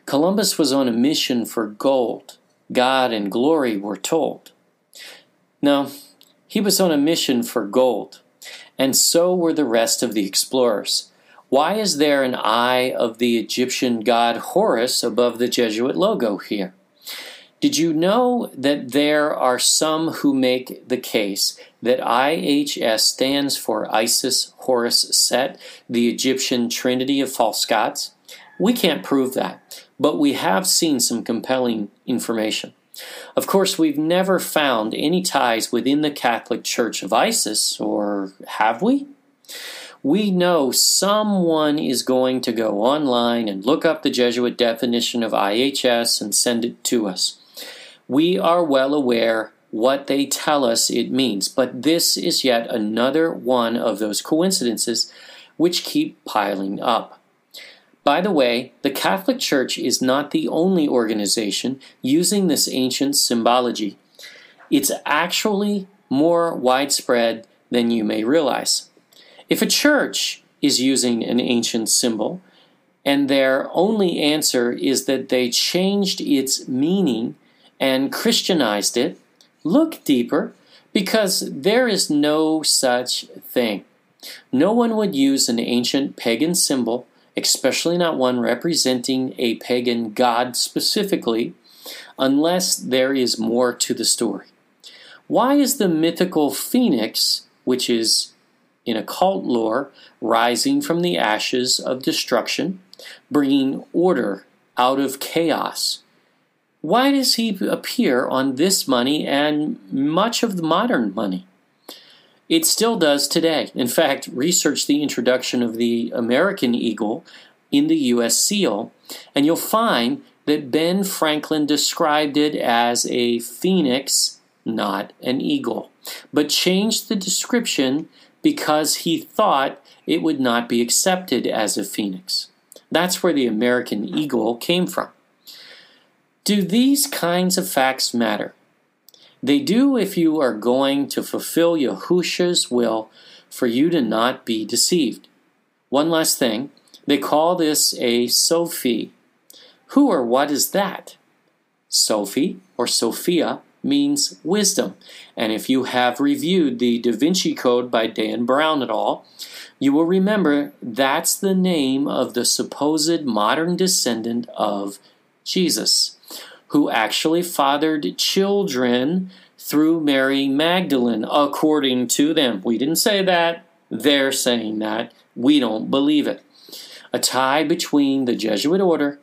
Columbus was on a mission for gold. God and glory were told. No, he was on a mission for gold, and so were the rest of the explorers. Why is there an eye of the Egyptian god Horus above the Jesuit logo here? Did you know that there are some who make the case that I H S stands for Isis Horus Set, the Egyptian trinity of false gods? We can't prove that, but we have seen some compelling information. Of course, we've never found any ties within the Catholic Church of ISIS, or have we? We know someone is going to go online and look up the Jesuit definition of I H S and send it to us. We are well aware what they tell us it means, but this is yet another one of those coincidences which keep piling up. By the way, the Catholic Church is not the only organization using this ancient symbology. It's actually more widespread than you may realize. If a church is using an ancient symbol, and their only answer is that they changed its meaning and Christianized it, look deeper, because there is no such thing. No one would use an ancient pagan symbol, especially not one representing a pagan god specifically, unless there is more to the story. Why is the mythical phoenix, which is in occult lore, rising from the ashes of destruction, bringing order out of chaos? Why does he appear on this money and much of the modern money? It still does today. In fact, research the introduction of the American eagle in the U S seal, and you'll find that Ben Franklin described it as a phoenix, not an eagle, but changed the description because he thought it would not be accepted as a phoenix. That's where the American eagle came from. Do these kinds of facts matter? They do if you are going to fulfill Yahusha's will for you to not be deceived. One last thing, they call this a Sophie. Who or what is that? Sophie or Sophia means wisdom. And if you have reviewed the Da Vinci Code by Dan Brown et al., you will remember that's the name of the supposed modern descendant of Jesus, who actually fathered children through Mary Magdalene, according to them. We didn't say that. They're saying that. We don't believe it. A tie between the Jesuit order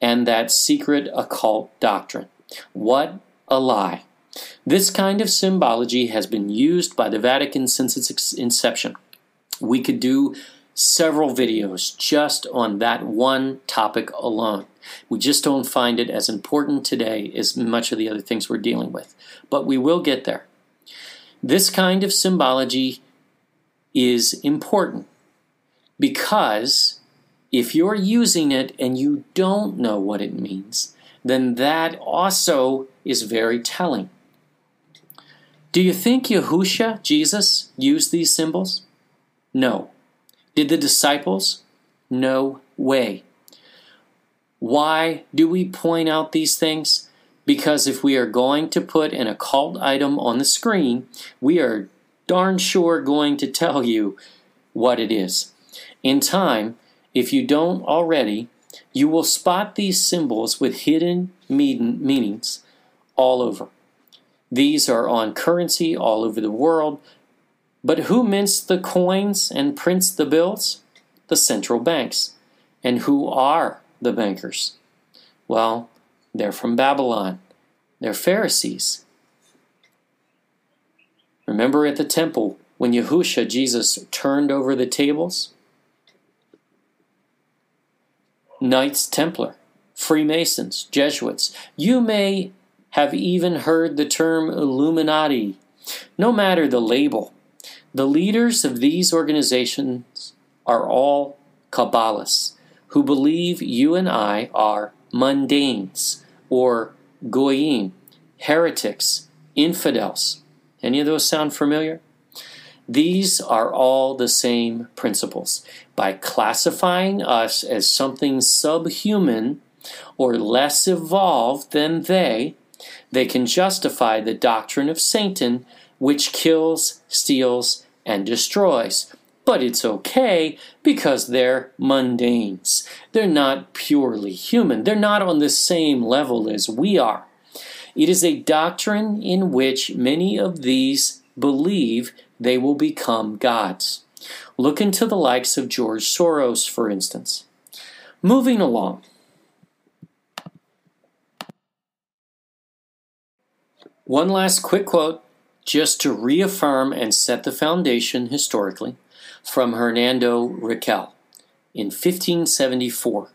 and that secret occult doctrine. What a lie. This kind of symbology has been used by the Vatican since its inception. We could do several videos just on that one topic alone. We just don't find it as important today as much of the other things we're dealing with. But we will get there. This kind of symbology is important because if you're using it and you don't know what it means, then that also is very telling. Do you think Yahusha, Jesus, used these symbols? No. Did the disciples? No way. Why do we point out these things? Because if we are going to put an occult item on the screen, we are darn sure going to tell you what it is. In time, if you don't already, you will spot these symbols with hidden meanings all over. These are on currency all over the world. But who mints the coins and prints the bills? The central banks. And who are the bankers? Well, they're from Babylon. They're Pharisees. Remember at the temple when Yahusha, Jesus, turned over the tables? Knights Templar, Freemasons, Jesuits. You may have even heard the term Illuminati. No matter the label, the leaders of these organizations are all Kabbalists, who believe you and I are mundanes, or goyim, heretics, infidels. Any of those sound familiar? These are all the same principles. By classifying us as something subhuman or less evolved than they, they can justify the doctrine of Satan, which kills, steals, and destroys. But it's okay because they're mundanes. They're not purely human. They're not on the same level as we are. It is a doctrine in which many of these believe they will become gods. Look into the likes of George Soros, for instance. Moving along. One last quick quote, just to reaffirm and set the foundation historically. From Hernando Raquel in fifteen seventy-four.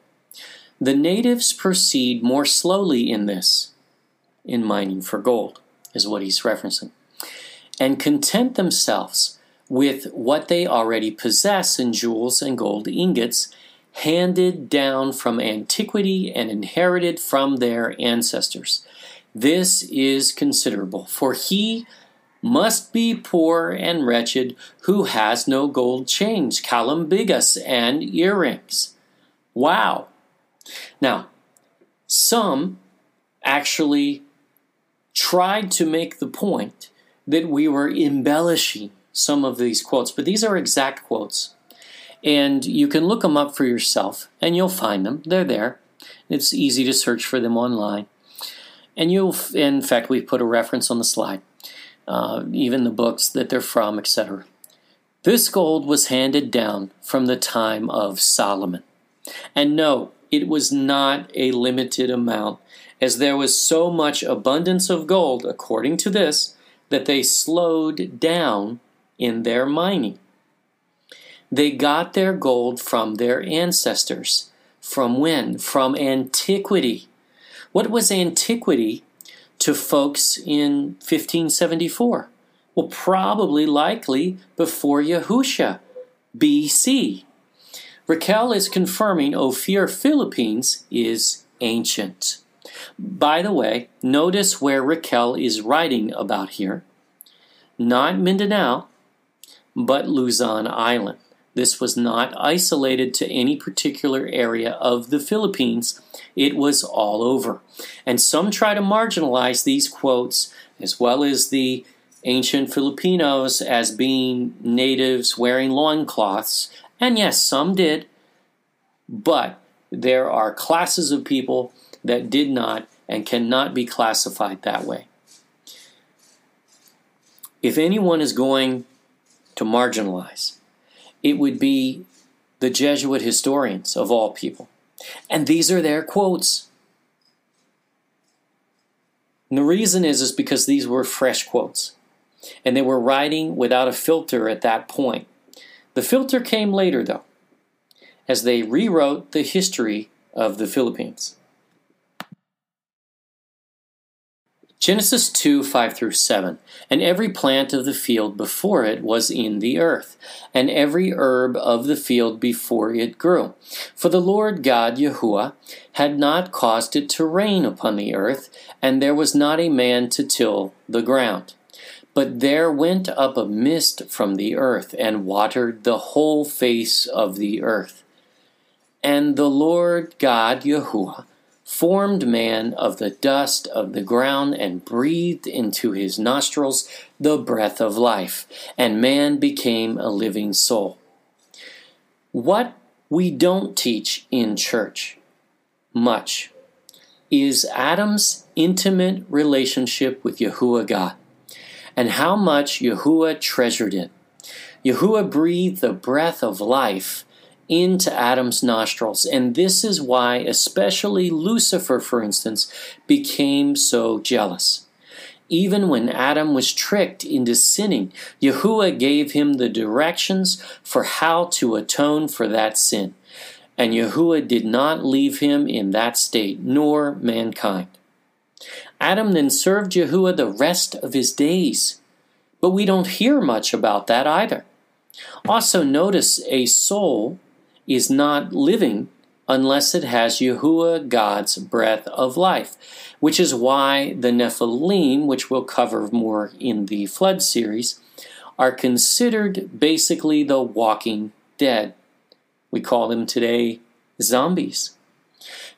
The natives proceed more slowly in this, in mining for gold, is what he's referencing, and content themselves with what they already possess in jewels and gold ingots handed down from antiquity and inherited from their ancestors. This is considerable, for he must be poor and wretched who has no gold change, columbigas, and earrings. Wow. Now, some actually tried to make the point that we were embellishing some of these quotes, but these are exact quotes. And you can look them up for yourself, and you'll find them. They're there. It's easy to search for them online. And you'll, in fact, we put a reference on the slide, uh, even the books that they're from, et cetera. This gold was handed down from the time of Solomon. And no, it was not a limited amount, as there was so much abundance of gold, according to this, that they slowed down in their mining. They got their gold from their ancestors. From when? From antiquity. What was antiquity to folks in fifteen seventy-four? Well, probably, likely, before Yahusha, B C Raquel is confirming Ophir, Philippines, is ancient. By the way, notice where Raquel is writing about here. Not Mindanao, but Luzon Island. This was not isolated to any particular area of the Philippines. It was all over. And some try to marginalize these quotes, as well as the ancient Filipinos, as being natives wearing loincloths. And yes, some did. But there are classes of people that did not and cannot be classified that way. If anyone is going to marginalize, it would be the Jesuit historians of all people. And these are their quotes. And the reason is, is because these were fresh quotes. And they were writing without a filter at that point. The filter came later, though, as they rewrote the history of the Philippines. Genesis two, five through seven, and every plant of the field before it was in the earth, and every herb of the field before it grew. For the Lord God, Yahuwah, had not caused it to rain upon the earth, and there was not a man to till the ground. But there went up a mist from the earth, and watered the whole face of the earth. And the Lord God, Yahuwah, formed man of the dust of the ground and breathed into his nostrils the breath of life, and man became a living soul. What we don't teach in church much is Adam's intimate relationship with Yahuwah God, and how much Yahuwah treasured it. Yahuwah breathed the breath of life into Adam's nostrils, and this is why especially Lucifer, for instance, became so jealous. Even when Adam was tricked into sinning, Yahuwah gave him the directions for how to atone for that sin, and Yahuwah did not leave him in that state, nor mankind. Adam then served Yahuwah the rest of his days, but we don't hear much about that either. Also notice a soul is not living unless it has Yahuwah God's breath of life, which is why the Nephilim, which we'll cover more in the Flood series, are considered basically the walking dead. We call them today zombies.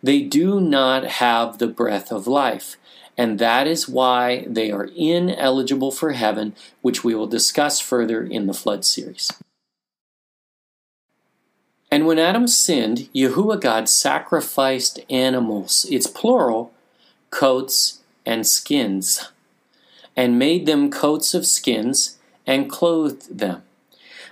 They do not have the breath of life, and that is why they are ineligible for heaven, which we will discuss further in the Flood series. And when Adam sinned, Yahuwah God sacrificed animals, it's plural, coats and skins, and made them coats of skins and clothed them.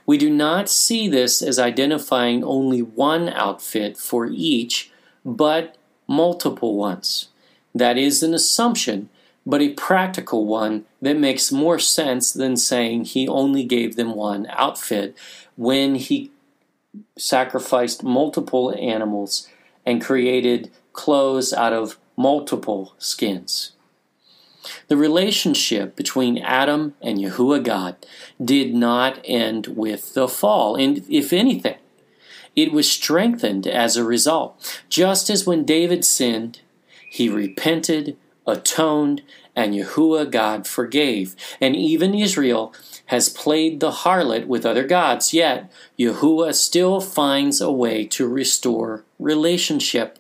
We do not see this as identifying only one outfit for each, but multiple ones. That is an assumption, but a practical one that makes more sense than saying he only gave them one outfit when he sacrificed multiple animals and created clothes out of multiple skins. The relationship between Adam and Yahuwah God did not end with the fall, and if anything, it was strengthened as a result. Just as when David sinned, he repented, atoned, and Yahuwah God forgave. And even Israel has played the harlot with other gods, yet Yahuwah still finds a way to restore relationship.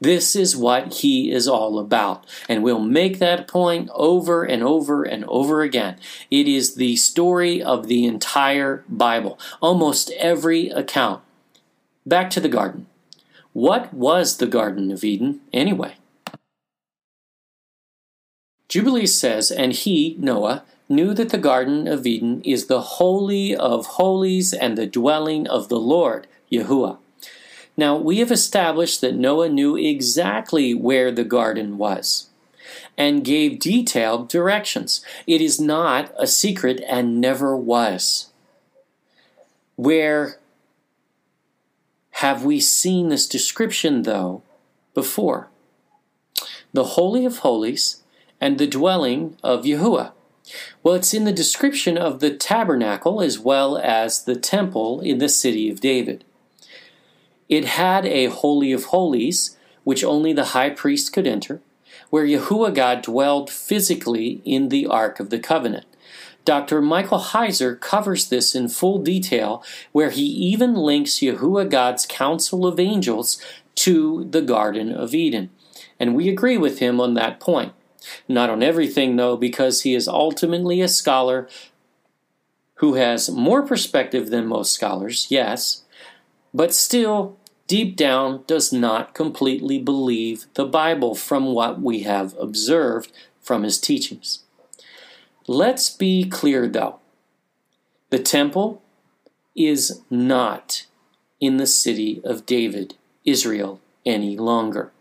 This is what he is all about. And we'll make that point over and over and over again. It is the story of the entire Bible, almost every account. Back to the garden. What was the Garden of Eden anyway? Jubilees says, and he, Noah, knew that the Garden of Eden is the holy of holies and the dwelling of the Lord, Yahuwah. Now, we have established that Noah knew exactly where the garden was and gave detailed directions. It is not a secret and never was. Where have we seen this description, though, before? The Holy of Holies and the dwelling of Yahuwah. Well, it's in the description of the tabernacle as well as the temple in the city of David. It had a Holy of Holies, which only the high priest could enter, where Yahuwah God dwelled physically in the Ark of the Covenant. Doctor Michael Heiser covers this in full detail, where he even links Yahuwah God's council of angels to the Garden of Eden. And we agree with him on that point. Not on everything, though, because he is ultimately a scholar who has more perspective than most scholars, yes, but still, deep down, does not completely believe the Bible from what we have observed from his teachings. Let's be clear, though. The temple is not in the city of David, Israel, any longer.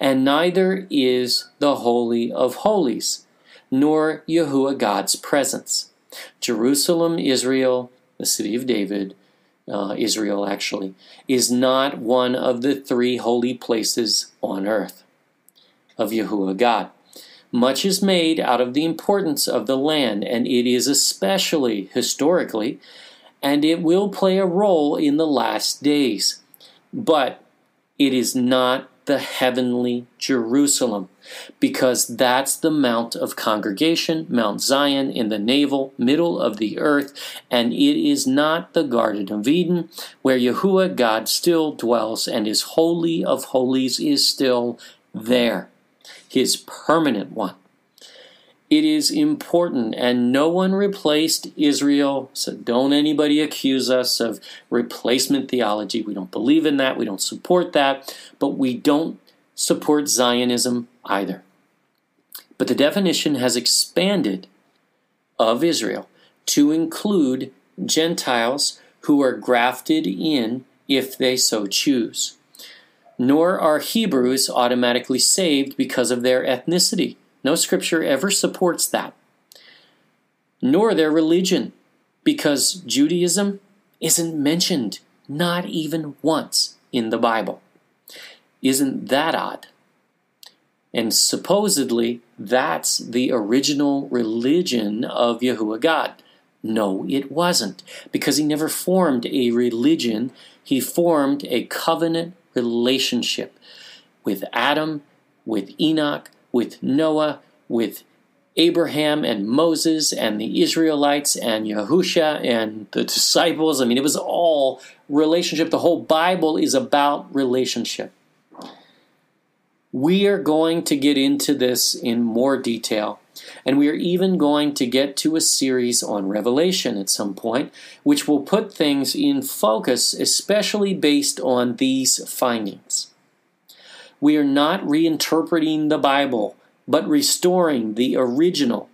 And neither is the Holy of Holies, nor Yahuwah God's presence. Jerusalem, Israel, the city of David, uh, Israel actually, is not one of the three holy places on earth of Yahuwah God. Much is made out of the importance of the land, and it is especially historically, and it will play a role in the last days. But it is not the heavenly Jerusalem, because that's the Mount of Congregation, Mount Zion, in the navel, middle of the earth, and it is not the Garden of Eden, where Yahuwah God still dwells, and his Holy of Holies is still there, his permanent one. It is important, and no one replaced Israel, so don't anybody accuse us of replacement theology. We don't believe in that. We don't support that, but we don't support Zionism either. But the definition has expanded of Israel to include Gentiles who are grafted in if they so choose. Nor are Hebrews automatically saved because of their ethnicity. No scripture ever supports that, nor their religion, because Judaism isn't mentioned, not even once in the Bible. Isn't that odd? And supposedly, that's the original religion of Yahuwah God. No, it wasn't, because he never formed a religion. He formed a covenant relationship with Adam, with Enoch, with Noah, with Abraham and Moses and the Israelites and Yahusha and the disciples. I mean, it was all relationship. The whole Bible is about relationship. We are going to get into this in more detail, and we are even going to get to a series on Revelation at some point, which will put things in focus, especially based on these findings. We are not reinterpreting the Bible, but restoring the original,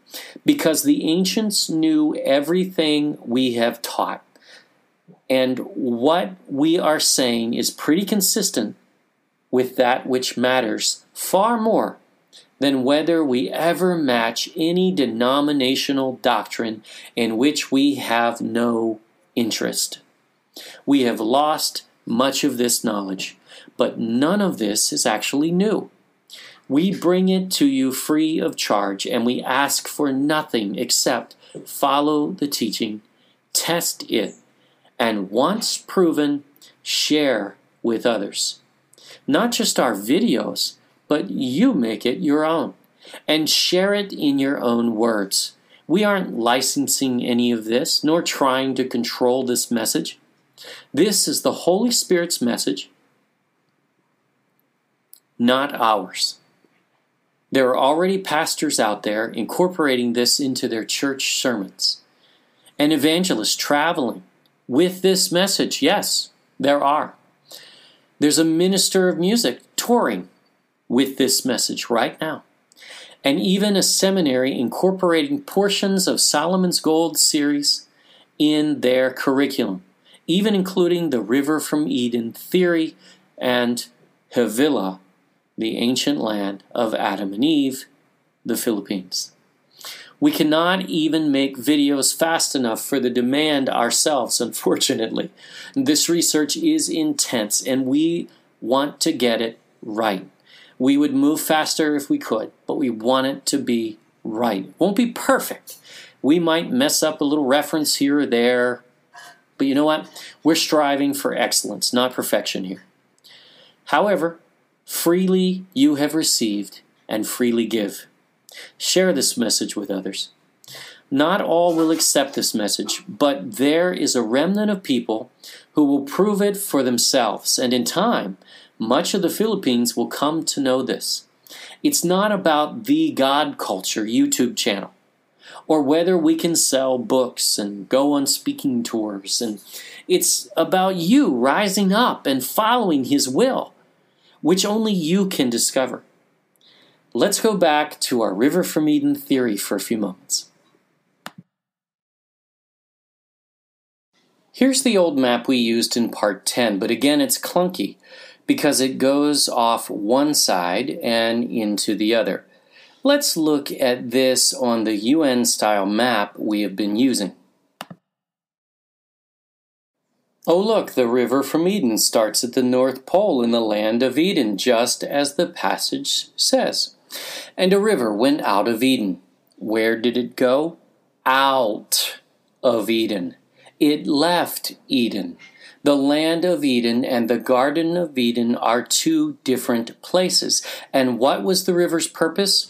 because the ancients knew everything we have taught. And what we are saying is pretty consistent with that which matters far more than whether we ever match any denominational doctrine in which we have no interest. We have lost much of this knowledge. But none of this is actually new. We bring it to you free of charge, and we ask for nothing except follow the teaching, test it, and once proven, share with others. Not just our videos, but you make it your own, and share it in your own words. We aren't licensing any of this, nor trying to control this message. This is the Holy Spirit's message, not ours. There are already pastors out there incorporating this into their church sermons. And evangelists traveling with this message, yes, there are. There's a minister of music touring with this message right now. And even a seminary incorporating portions of Solomon's Gold Series in their curriculum, even including the River from Eden theory and Havilah, the ancient land of Adam and Eve, the Philippines. We cannot even make videos fast enough for the demand ourselves, unfortunately. This research is intense, and we want to get it right. We would move faster if we could, but we want it to be right. It won't be perfect. We might mess up a little reference here or there, but you know what? We're striving for excellence, not perfection here. However, freely you have received and freely give. Share this message with others. Not all will accept this message, but there is a remnant of people who will prove it for themselves, and in time, much of the Philippines will come to know this. It's not about the God Culture YouTube channel, or whether we can sell books and go on speaking tours. And it's about you rising up and following His will, which only you can discover. Let's go back to our River from Eden theory for a few moments. Here's the old map we used in part ten, but again it's clunky because it goes off one side and into the other. Let's look at this on the U N-style map we have been using. Oh look, the River from Eden starts at the North Pole in the land of Eden, just as the passage says. And a river went out of Eden. Where did it go? Out of Eden. It left Eden. The land of Eden and the Garden of Eden are two different places. And what was the river's purpose?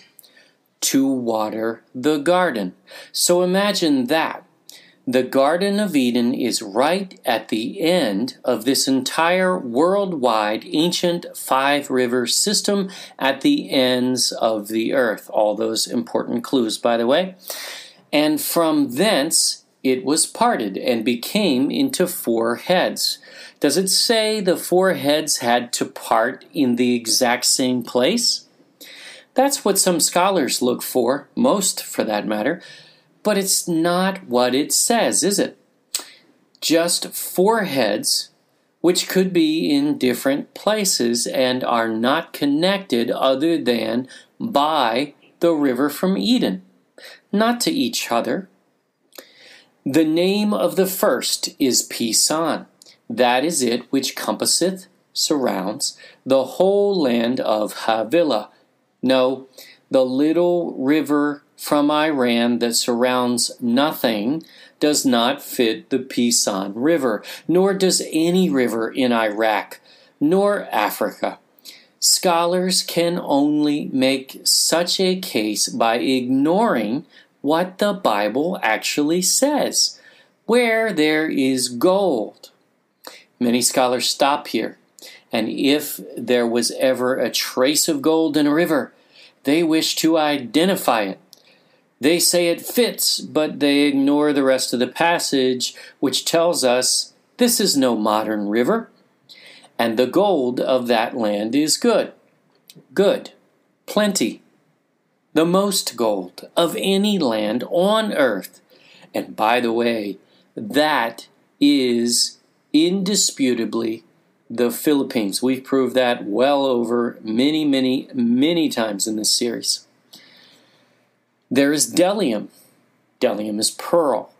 To water the garden. So imagine that. The Garden of Eden is right at the end of this entire worldwide ancient five-river system at the ends of the earth. All those important clues, by the way. And from thence, it was parted and became into four heads. Does it say the four heads had to part in the exact same place? That's what some scholars look for, most for that matter, but it's not what it says, is it? Just four heads, which could be in different places and are not connected other than by the River from Eden, not to each other. The name of the first is Pison. That is it which compasseth, surrounds, the whole land of Havilah. No, the little river from Iran that surrounds nothing does not fit the Pison River, nor does any river in Iraq, nor Africa. Scholars can only make such a case by ignoring what the Bible actually says, where there is gold. Many scholars stop here, and if there was ever a trace of gold in a river, they wish to identify it. They say it fits, but they ignore the rest of the passage, which tells us this is no modern river, and the gold of that land is good. Good. Plenty. The most gold of any land on earth. And by the way, that is indisputably the Philippines. We've proved that well over many, many, many times in this series. There is Delium. Delium is pearl,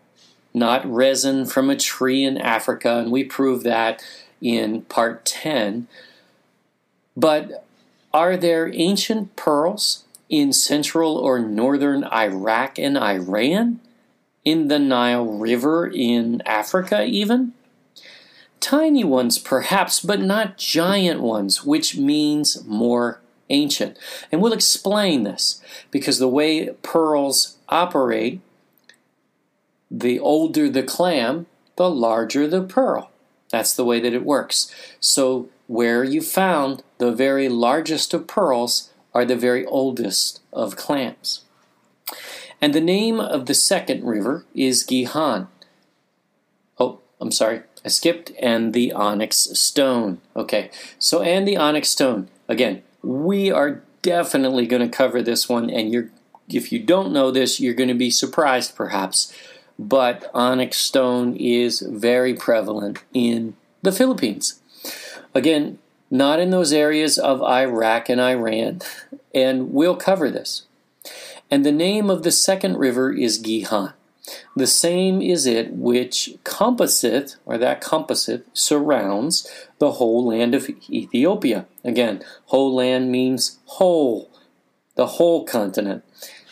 not resin from a tree in Africa, and we proved that in part ten. But are there ancient pearls in central or northern Iraq and Iran? In the Nile River in Africa even? Tiny ones perhaps, but not giant ones, which means more ancient. And we'll explain this, because the way pearls operate, the older the clam, the larger the pearl. That's the way that it works. So where you found the very largest of pearls are the very oldest of clams. And the name of the second river is Gihon. Oh, I'm sorry, I skipped. And the onyx stone. Okay, so and the onyx stone. Again, we are definitely going to cover this one, and you're, if you don't know this, you're going to be surprised perhaps, but onyx stone is very prevalent in the Philippines. Again, not in those areas of Iraq and Iran, and we'll cover this. And the name of the second river is Gihon. The same is it which compasseth, or that compasseth, surrounds the whole land of Ethiopia. Again, whole land means whole, the whole continent,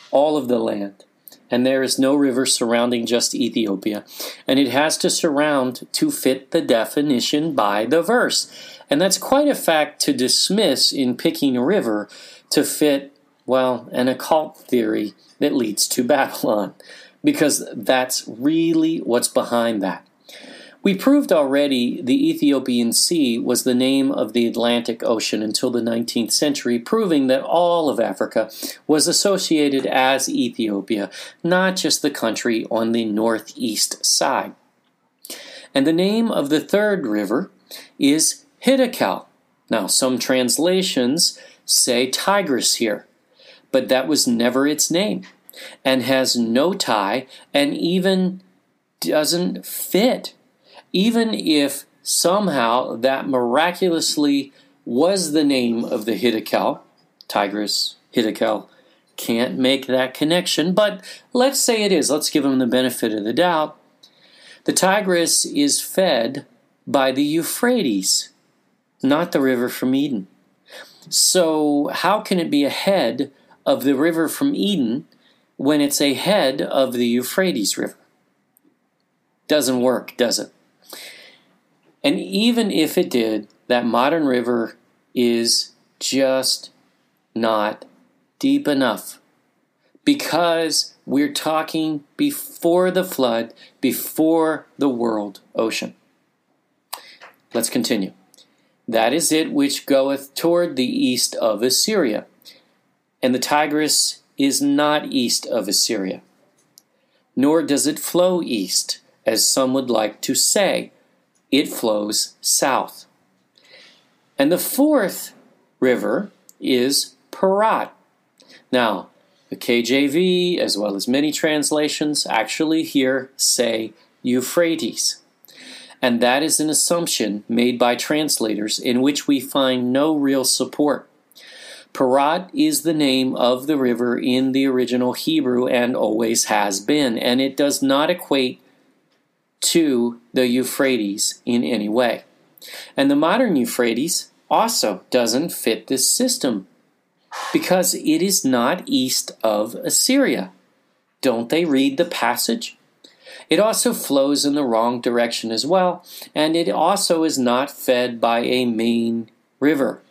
all of the land. And there is no river surrounding just Ethiopia. And it has to surround to fit the definition by the verse. And that's quite a fact to dismiss in picking a river to fit, well, an occult theory that leads to Babylon, because that's really what's behind that. We proved already the Ethiopian Sea was the name of the Atlantic Ocean until the nineteenth century, proving that all of Africa was associated as Ethiopia, not just the country on the northeast side. And the name of the third river is Hiddekel. Now, some translations say Tigris here, but that was never its name, and has no tie, and even doesn't fit. Even if somehow that miraculously was the name of the Hiddekel, Tigris, Hiddekel, can't make that connection, but let's say it is. Let's give them the benefit of the doubt. The Tigris is fed by the Euphrates, not the river from Eden. So how can it be a head of the river from Eden when it's a head of the Euphrates River? Doesn't work, does it? And even if it did, that modern river is just not deep enough, because we're talking before the flood, before the world ocean. Let's continue. That is it which goeth toward the east of Assyria, and the Tigris is not east of Assyria, nor does it flow east, as some would like to say. It flows south. And the fourth river is Parat. Now, the K J V, as well as many translations, actually here say Euphrates. And that is an assumption made by translators in which we find no real support. Parat is the name of the river in the original Hebrew and always has been, and it does not equate to the Euphrates in any way. And the modern Euphrates also doesn't fit this system because it is not east of Assyria. Don't they read the passage? It also flows in the wrong direction as well, and it also is not fed by a main river.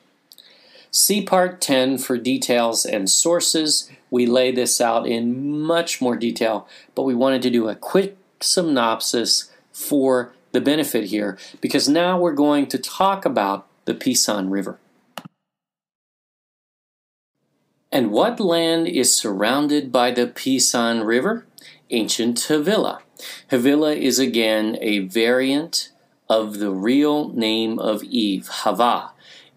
See Part ten for details and sources. We lay this out in much more detail, but we wanted to do a quick synopsis for the benefit here, because now we're going to talk about the Pison River. And what land is surrounded by the Pison River? Ancient Havilah. Havilah is again a variant of the real name of Eve, Hava,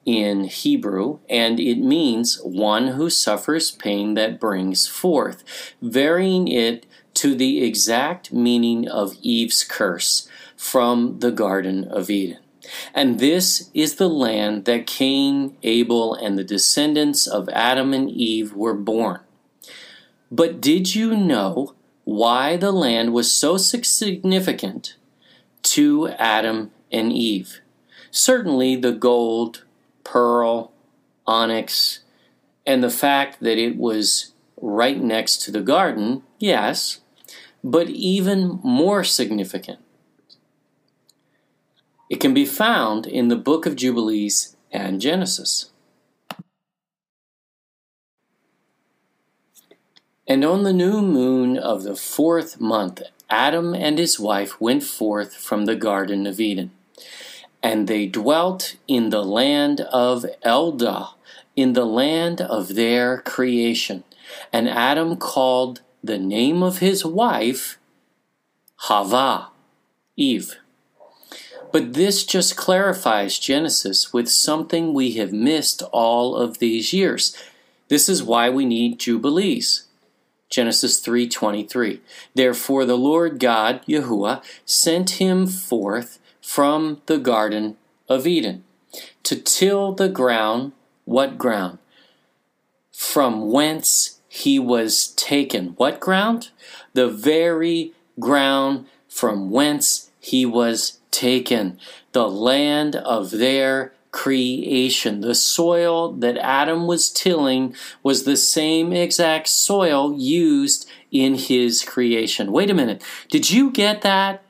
in Hebrew, and it means one who suffers pain that brings forth, varying it to the exact meaning of Eve's curse from the Garden of Eden. And this is the land that Cain, Abel, and the descendants of Adam and Eve were born. But did you know why the land was so significant to Adam and Eve? Certainly the gold, pearl, onyx, and the fact that it was right next to the garden, yes, but even more significant, it can be found in the Book of Jubilees and Genesis. And on the new moon of the fourth month, Adam and his wife went forth from the Garden of Eden. And they dwelt in the land of Eldah, in the land of their creation. And Adam called the name of his wife Hava, Eve. But this just clarifies Genesis with something we have missed all of these years. This is why we need Jubilees. Genesis three twenty-three. Therefore the Lord God, Yahuwah, sent him forth from the Garden of Eden to till the ground. What ground? From whence he was taken. What ground? The very ground from whence he was taken. The land of their creation. The soil that Adam was tilling was the same exact soil used in his creation. Wait a minute. Did you get that?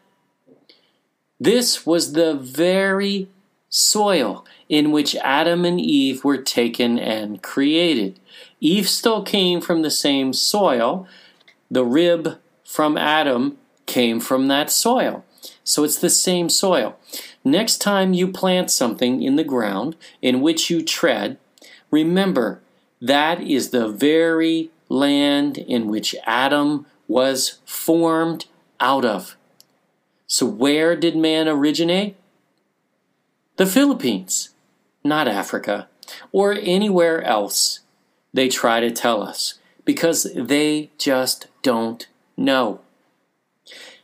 This was the very soil in which Adam and Eve were taken and created. Eve still came from the same soil. The rib from Adam came from that soil. So it's the same soil. Next time you plant something in the ground in which you tread, remember that is the very land in which Adam was formed out of. So where did man originate? The Philippines, not Africa, or anywhere else they try to tell us, because they just don't know.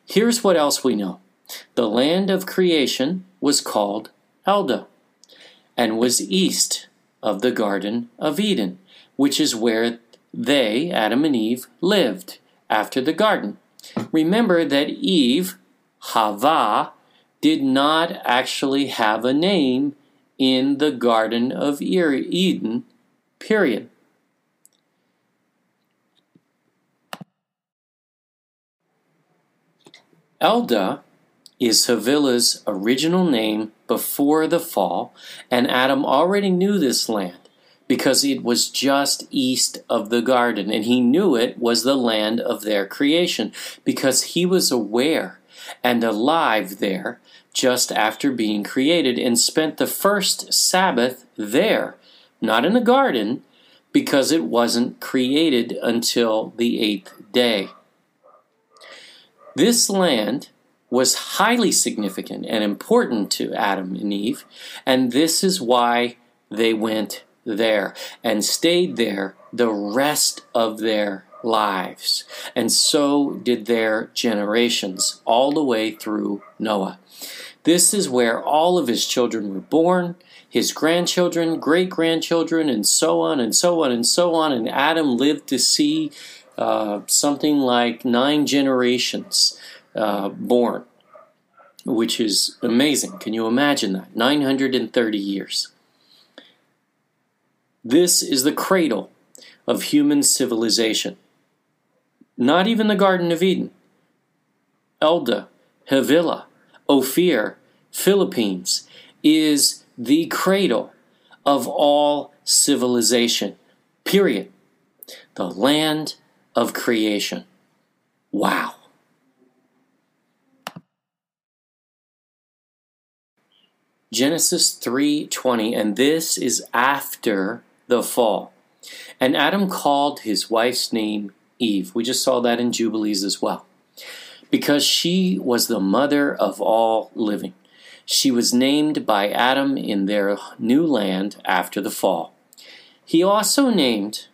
Here's what else we know. The land of creation was called Eldah, and was east of the Garden of Eden, which is where they, Adam and Eve, lived after the garden. Remember that Eve, Hava, did not actually have a name in the Garden of Eden, period. Eldah is Havilah's original name before the fall, and Adam already knew this land because it was just east of the garden, and he knew it was the land of their creation because he was aware and alive there just after being created, and spent the first Sabbath there, not in the garden, because it wasn't created until the eighth day. This land was highly significant and important to Adam and Eve, and this is why they went there and stayed there the rest of their lives. And so did their generations, all the way through Noah. This is where all of his children were born, his grandchildren, great-grandchildren, and so on and so on and so on. And Adam lived to see uh, something like nine generations uh, born, which is amazing. Can you imagine that? nine hundred thirty years. This is the cradle of human civilization. Not even the Garden of Eden. Eldah, Havilah, Ophir, Philippines is the cradle of all civilization, period. The land of creation. Wow. Genesis three twenty, and this is after the fall. And Adam called his wife's name Eve. We just saw that in Jubilees as well. Because she was the mother of all living. She was named by Adam in their new land after the fall. He also named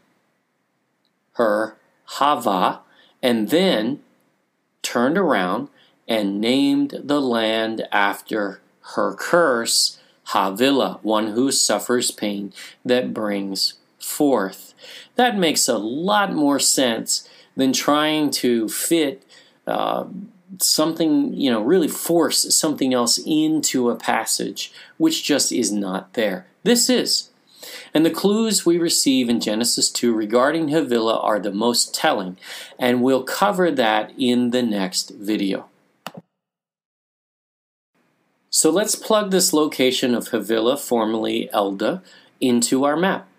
her Hava, and then turned around and named the land after her curse, Havilah, one who suffers pain that brings forth. That makes a lot more sense than trying to fit uh, something, you know, really force something else into a passage, which just is not there. This is. And the clues we receive in Genesis two regarding Havilah are the most telling, and we'll cover that in the next video. So let's plug this location of Havilah, formerly Eldah, into our map.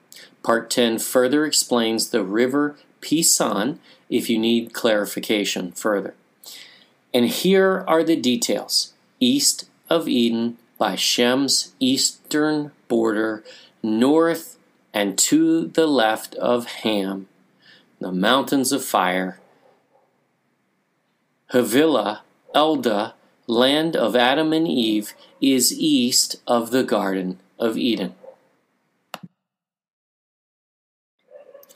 Part ten further explains the river Pison if you need clarification further. And here are the details. East of Eden by Shem's eastern border, north and to the left of Ham, the mountains of fire. Havilah, Eldah, land of Adam and Eve, is east of the Garden of Eden.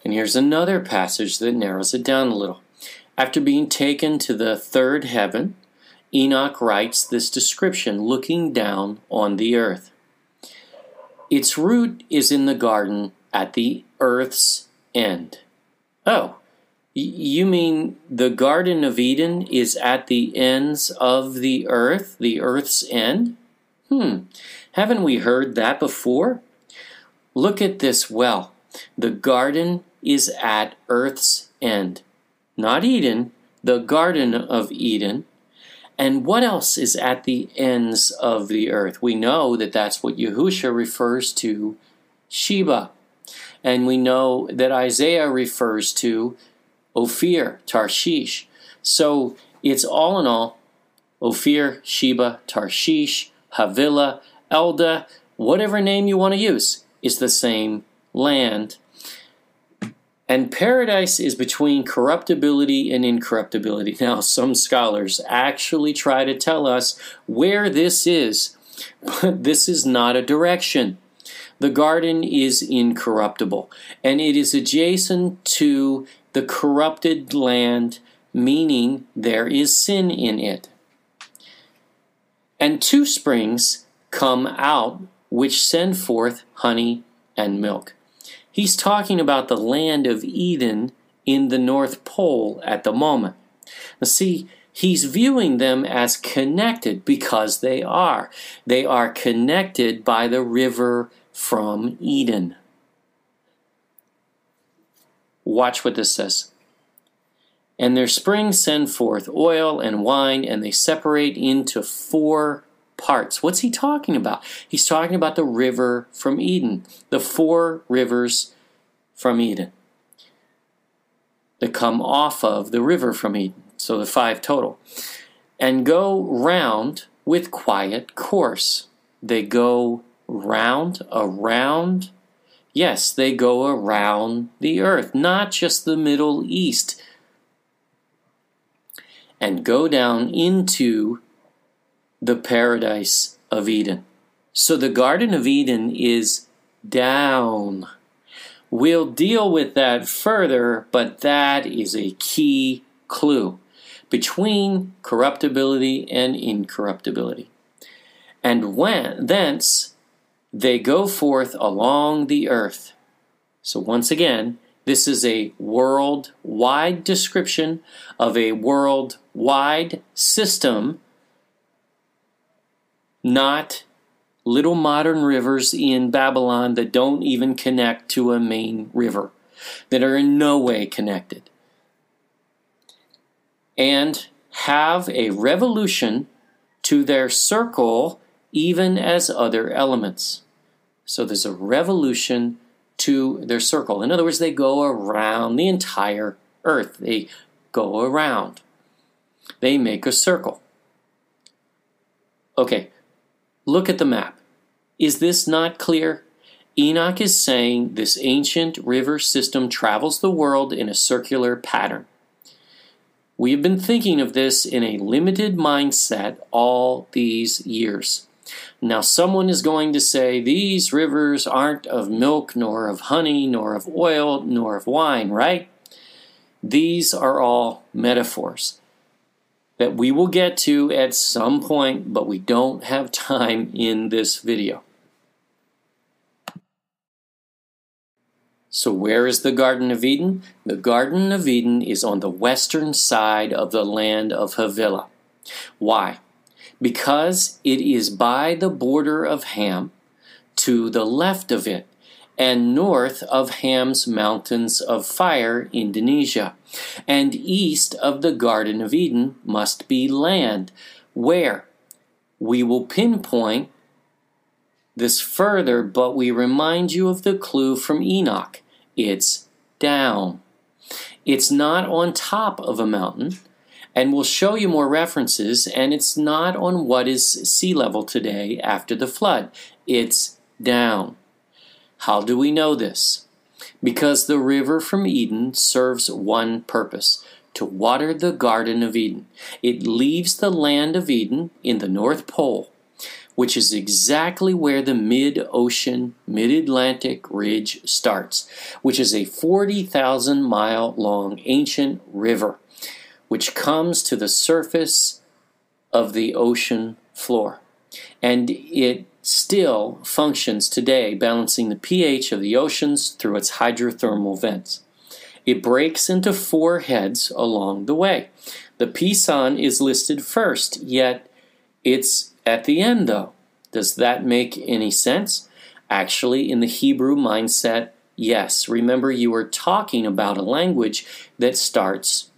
And here's another passage that narrows it down a little. After being taken to the third heaven, Enoch writes this description, looking down on the earth. Its root is in the garden at the earth's end. Oh, you mean the Garden of Eden is at the ends of the earth, the earth's end? Hmm, haven't we heard that before? Look at this well. The garden is at earth's end. Not Eden, the Garden of Eden. And what else is at the ends of the earth? We know that that's what Yahusha refers to, Sheba. And we know that Isaiah refers to Ophir, Tarshish. So it's all in all, Ophir, Sheba, Tarshish, Havilah, Eldah, whatever name you want to use, is the same land. And paradise is between corruptibility and incorruptibility. Now, some scholars actually try to tell us where this is, but this is not a direction. The garden is incorruptible, and it is adjacent to the corrupted land, meaning there is sin in it. And two springs come out, which send forth honey and milk. He's talking about the land of Eden in the North Pole at the moment. Now see, he's viewing them as connected because they are. They are connected by the river from Eden. Watch what this says. And their springs send forth oil and wine, and they separate into four parts. What's he talking about? He's talking about the river from Eden, the four rivers from Eden that come off of the river from Eden, so the five total, and go round with quiet course. They go round, around, yes, they go around the earth, not just the Middle East, and go down into the paradise of Eden. So the Garden of Eden is down. We'll deal with that further, but that is a key clue between corruptibility and incorruptibility. And when, thence they go forth along the earth. So once again, this is a worldwide description of a worldwide system, not little modern rivers in Babylon that don't even connect to a main river, that are in no way connected. And have a revolution to their circle even as other elements. So there's a revolution to their circle. In other words, they go around the entire earth. They go around. They make a circle. Okay. Look at the map. Is this not clear? Enoch is saying this ancient river system travels the world in a circular pattern. We have been thinking of this in a limited mindset all these years. Now someone is going to say, these rivers aren't of milk, nor of honey, nor of oil, nor of wine, right? These are all metaphors that we will get to at some point, but we don't have time in this video. So where is the Garden of Eden? The Garden of Eden is on the western side of the land of Havilah. Why? Because it is by the border of Ham, to the left of it, and north of Ham's mountains of fire, Indonesia. And east of the Garden of Eden must be land, where we will pinpoint this further, but we remind you of the clue from Enoch. It's down. It's not on top of a mountain, and we'll show you more references, and it's not on what is sea level today after the flood. It's down. How do we know this? Because the river from Eden serves one purpose, to water the Garden of Eden. It leaves the land of Eden in the North Pole, which is exactly where the mid-ocean, mid-Atlantic ridge starts, which is a forty thousand mile long ancient river, which comes to the surface of the ocean floor. And it still functions today, balancing the pH of the oceans through its hydrothermal vents. It breaks into four heads along the way. The Pison is listed first, yet it's at the end, though. Does that make any sense? Actually, in the Hebrew mindset, yes. Remember, you were talking about a language that starts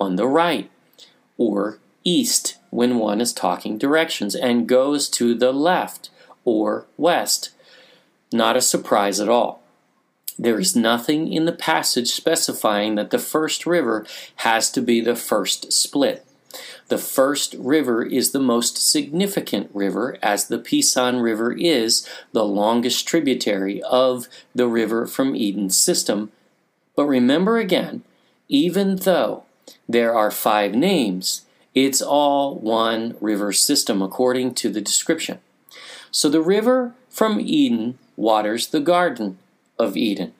on the right, or east, when one is talking directions, and goes to the left, or west. Not a surprise at all. There is nothing in the passage specifying that the first river has to be the first split. The first river is the most significant river, as the Pison River is the longest tributary of the river from Eden system. But remember again, even though there are five names, it's all one river system according to the description. So the river from Eden waters the Garden of Eden,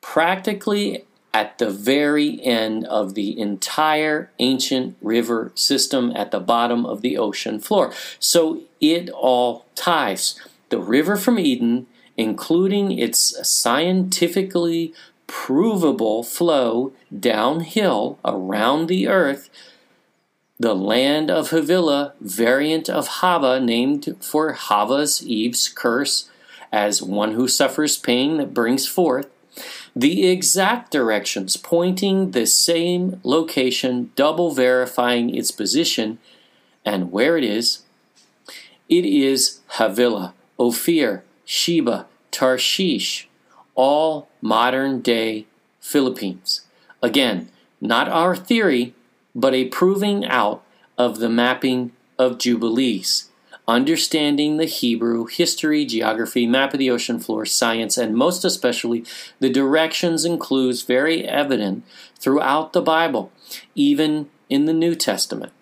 practically at the very end of the entire ancient river system at the bottom of the ocean floor. So it all ties. The river from Eden, including its scientifically provable flow downhill around the earth, the land of Havilah, variant of Hava, named for Hava's, Eve's curse, as one who suffers pain that brings forth, the exact directions pointing the same location, double verifying its position and where it is. It is Havilah, Ophir, Sheba, Tarshish, all modern-day Philippines. Again, not our theory, but a proving out of the mapping of Jubilees, understanding the Hebrew history, geography, map of the ocean floor, science, and most especially the directions includes very evident throughout the Bible, even in the New Testament.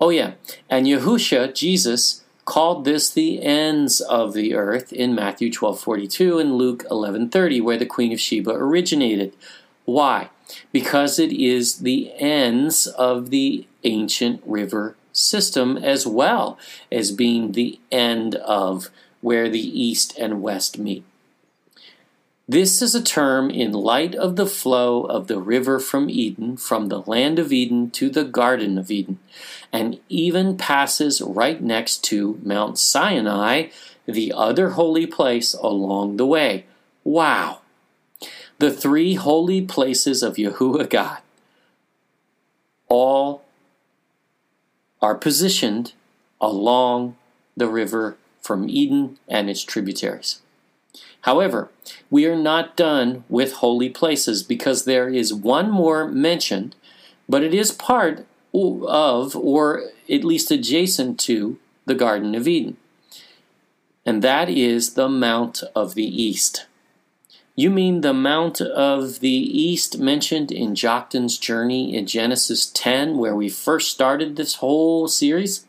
Oh yeah, and Yahusha, Jesus, called this the ends of the earth in Matthew twelve forty-two and Luke eleven thirty, where the Queen of Sheba originated. Why? Because it is the ends of the ancient river system, as well as being the end of where the east and west meet. This is a term in light of the flow of the river from Eden, from the land of Eden to the Garden of Eden, and even passes right next to Mount Sinai, the other holy place along the way. Wow! The three holy places of Yahuwah God, all are positioned along the river from Eden and its tributaries. However, we are not done with holy places, because there is one more mentioned, but it is part of, or at least adjacent to, the Garden of Eden, and that is the Mount of the East. You mean the Mount of the East mentioned in Joktan's journey in Genesis ten, where we first started this whole series?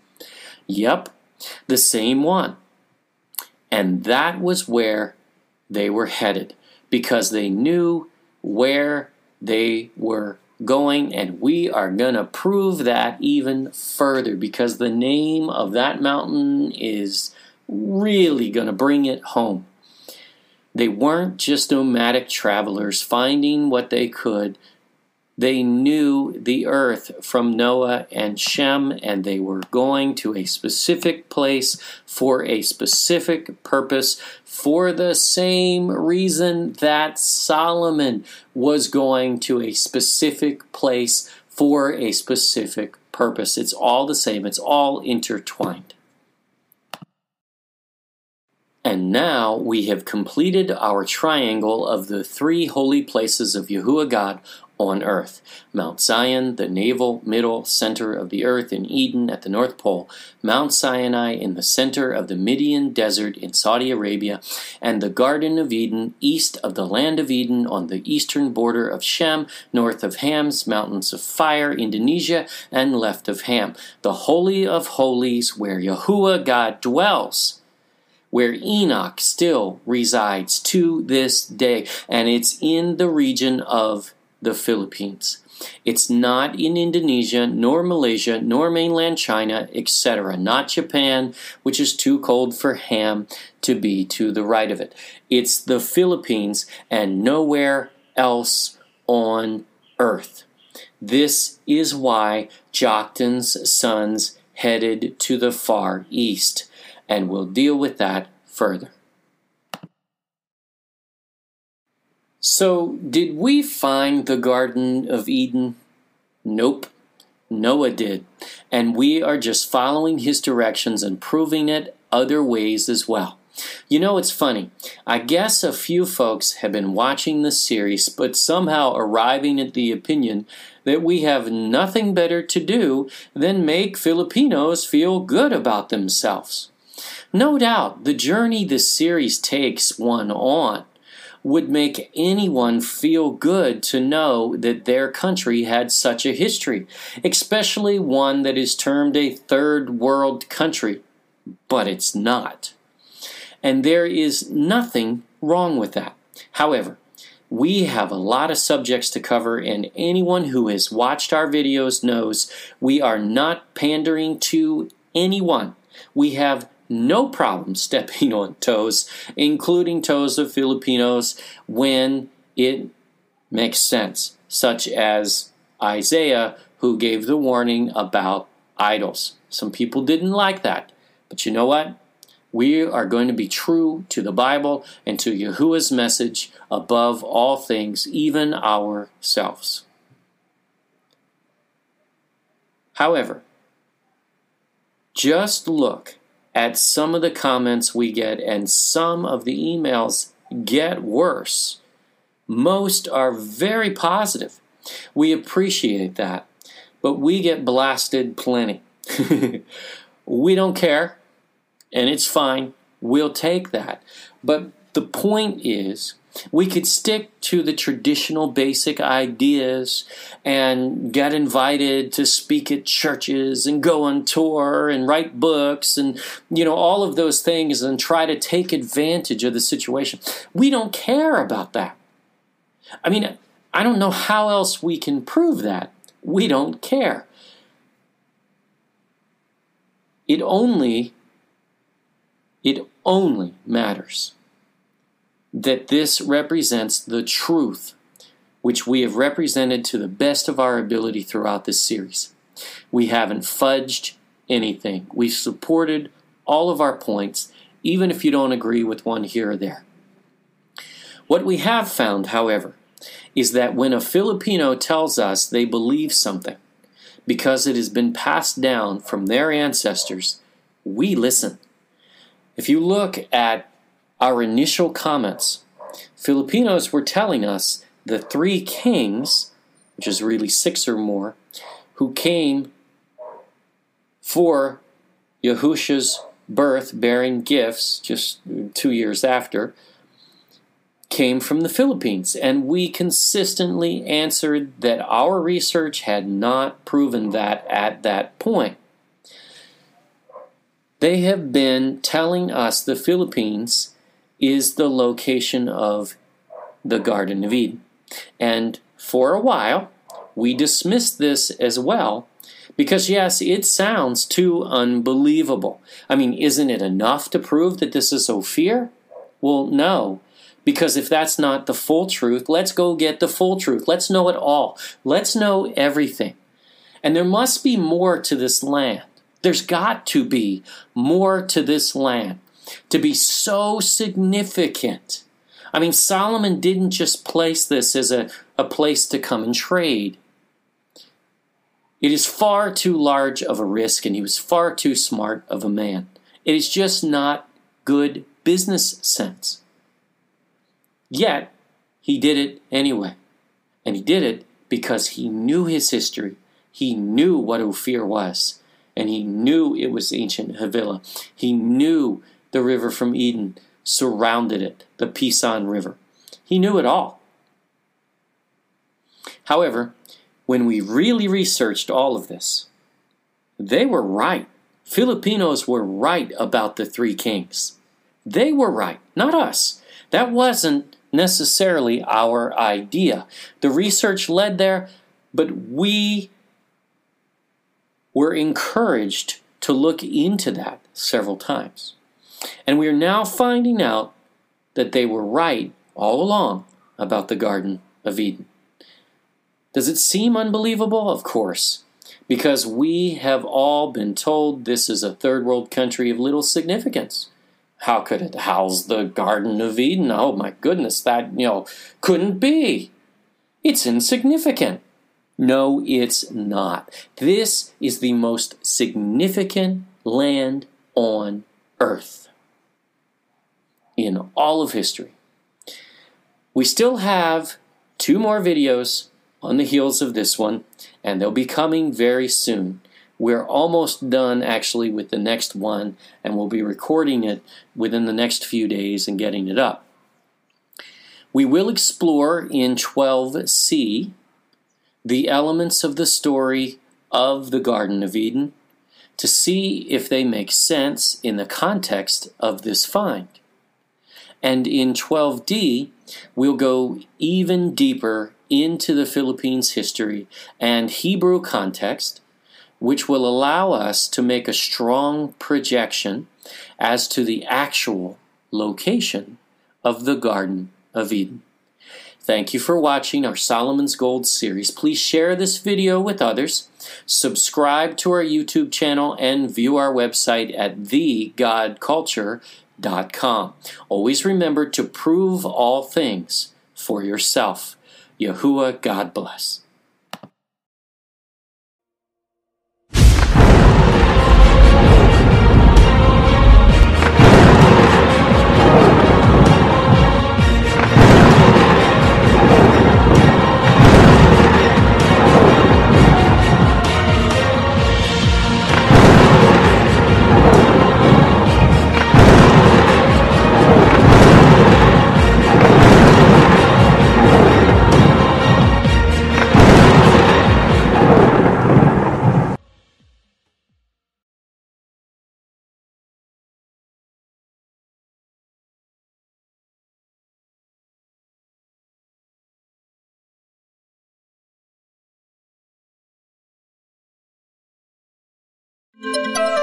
Yep, the same one. And that was where they were headed, because they knew where they were going, and we are going to prove that even further, because the name of that mountain is really going to bring it home. They weren't just nomadic travelers finding what they could. They knew the earth from Noah and Shem, and they were going to a specific place for a specific purpose, for the same reason that Solomon was going to a specific place for a specific purpose. It's all the same. It's all intertwined. And now we have completed our triangle of the three holy places of Yahuwah God, on earth. Mount Zion, the navel, middle, center of the earth in Eden at the North Pole, Mount Sinai in the center of the Midian Desert in Saudi Arabia, and the Garden of Eden east of the land of Eden on the eastern border of Shem, north of Ham's Mountains of Fire, Indonesia, and left of Ham. The Holy of Holies, where Yahuwah God dwells, where Enoch still resides to this day, and it's in the region of the Philippines. It's not in Indonesia, nor Malaysia, nor mainland China, et cetera. Not Japan, which is too cold for Ham to be to the right of it. It's the Philippines and nowhere else on earth. This is why Joktan's sons headed to the Far East. And we'll deal with that further. So, did we find the Garden of Eden? Nope. Noah did. And we are just following his directions and proving it other ways as well. You know, it's funny. I guess a few folks have been watching this series, but somehow arriving at the opinion that we have nothing better to do than make Filipinos feel good about themselves. No doubt, the journey this series takes one on would make anyone feel good to know that their country had such a history, especially one that is termed a third world country, but it's not. And there is nothing wrong with that. However, we have a lot of subjects to cover, and anyone who has watched our videos knows we are not pandering to anyone. We have no problem stepping on toes, including toes of Filipinos, when it makes sense, such as Isaiah, who gave the warning about idols. Some people didn't like that, but you know what? We are going to be true to the Bible and to Yahuwah's message above all things, even ourselves. However, just look at some of the comments we get, and some of the emails get worse. Most are very positive. We appreciate that, but we get blasted plenty. We don't care, and it's fine. We'll take that. But the point is, we could stick to the traditional basic ideas and get invited to speak at churches and go on tour and write books and, you know, all of those things, and try to take advantage of the situation. We don't care about that. I mean, I don't know how else we can prove that. We don't care. It only, it only matters that this represents the truth which we have represented to the best of our ability throughout this series. We haven't fudged anything. We've supported all of our points, even if you don't agree with one here or there. What we have found, however, is that when a Filipino tells us they believe something because it has been passed down from their ancestors, we listen. If you look at our initial comments, Filipinos were telling us the three kings, which is really six or more, who came for Yahusha's birth bearing gifts just two years after, came from the Philippines. And we consistently answered that our research had not proven that at that point. They have been telling us the Philippines is the location of the Garden of Eden. And for a while, we dismissed this as well, because yes, it sounds too unbelievable. I mean, isn't it enough to prove that this is Ophir? Well, no, because if that's not the full truth, let's go get the full truth. Let's know it all. Let's know everything. And there must be more to this land. There's got to be more to this land to be so significant. I mean, Solomon didn't just place this as a, a place to come and trade. It is far too large of a risk, and he was far too smart of a man. It is just not good business sense. Yet, he did it anyway. And he did it because he knew his history. He knew what Ophir was, and he knew it was ancient Havilah. He knew the river from Eden surrounded it, the Pison River. He knew it all. However, when we really researched all of this, they were right. Filipinos were right about the three kings. They were right, not us. That wasn't necessarily our idea. The research led there, but we were encouraged to look into that several times. And we are now finding out that they were right all along about the Garden of Eden. Does it seem unbelievable? Of course, because we have all been told this is a third world country of little significance. How could it house the Garden of Eden? Oh my goodness, that, you know, couldn't be. It's insignificant. No, it's not. This is the most significant land on earth in all of history. We still have two more videos on the heels of this one, and they'll be coming very soon. We're almost done, actually, with the next one, and we'll be recording it within the next few days and getting it up. We will explore in twelve C the elements of the story of the Garden of Eden to see if they make sense in the context of this find. And in twelve D, we'll go even deeper into the Philippines' history and Hebrew context, which will allow us to make a strong projection as to the actual location of the Garden of Eden. Thank you for watching our Solomon's Gold series. Please share this video with others, subscribe to our YouTube channel, and view our website at the god culture dot com. Always remember to prove all things for yourself. Yahuwah, God bless. Music.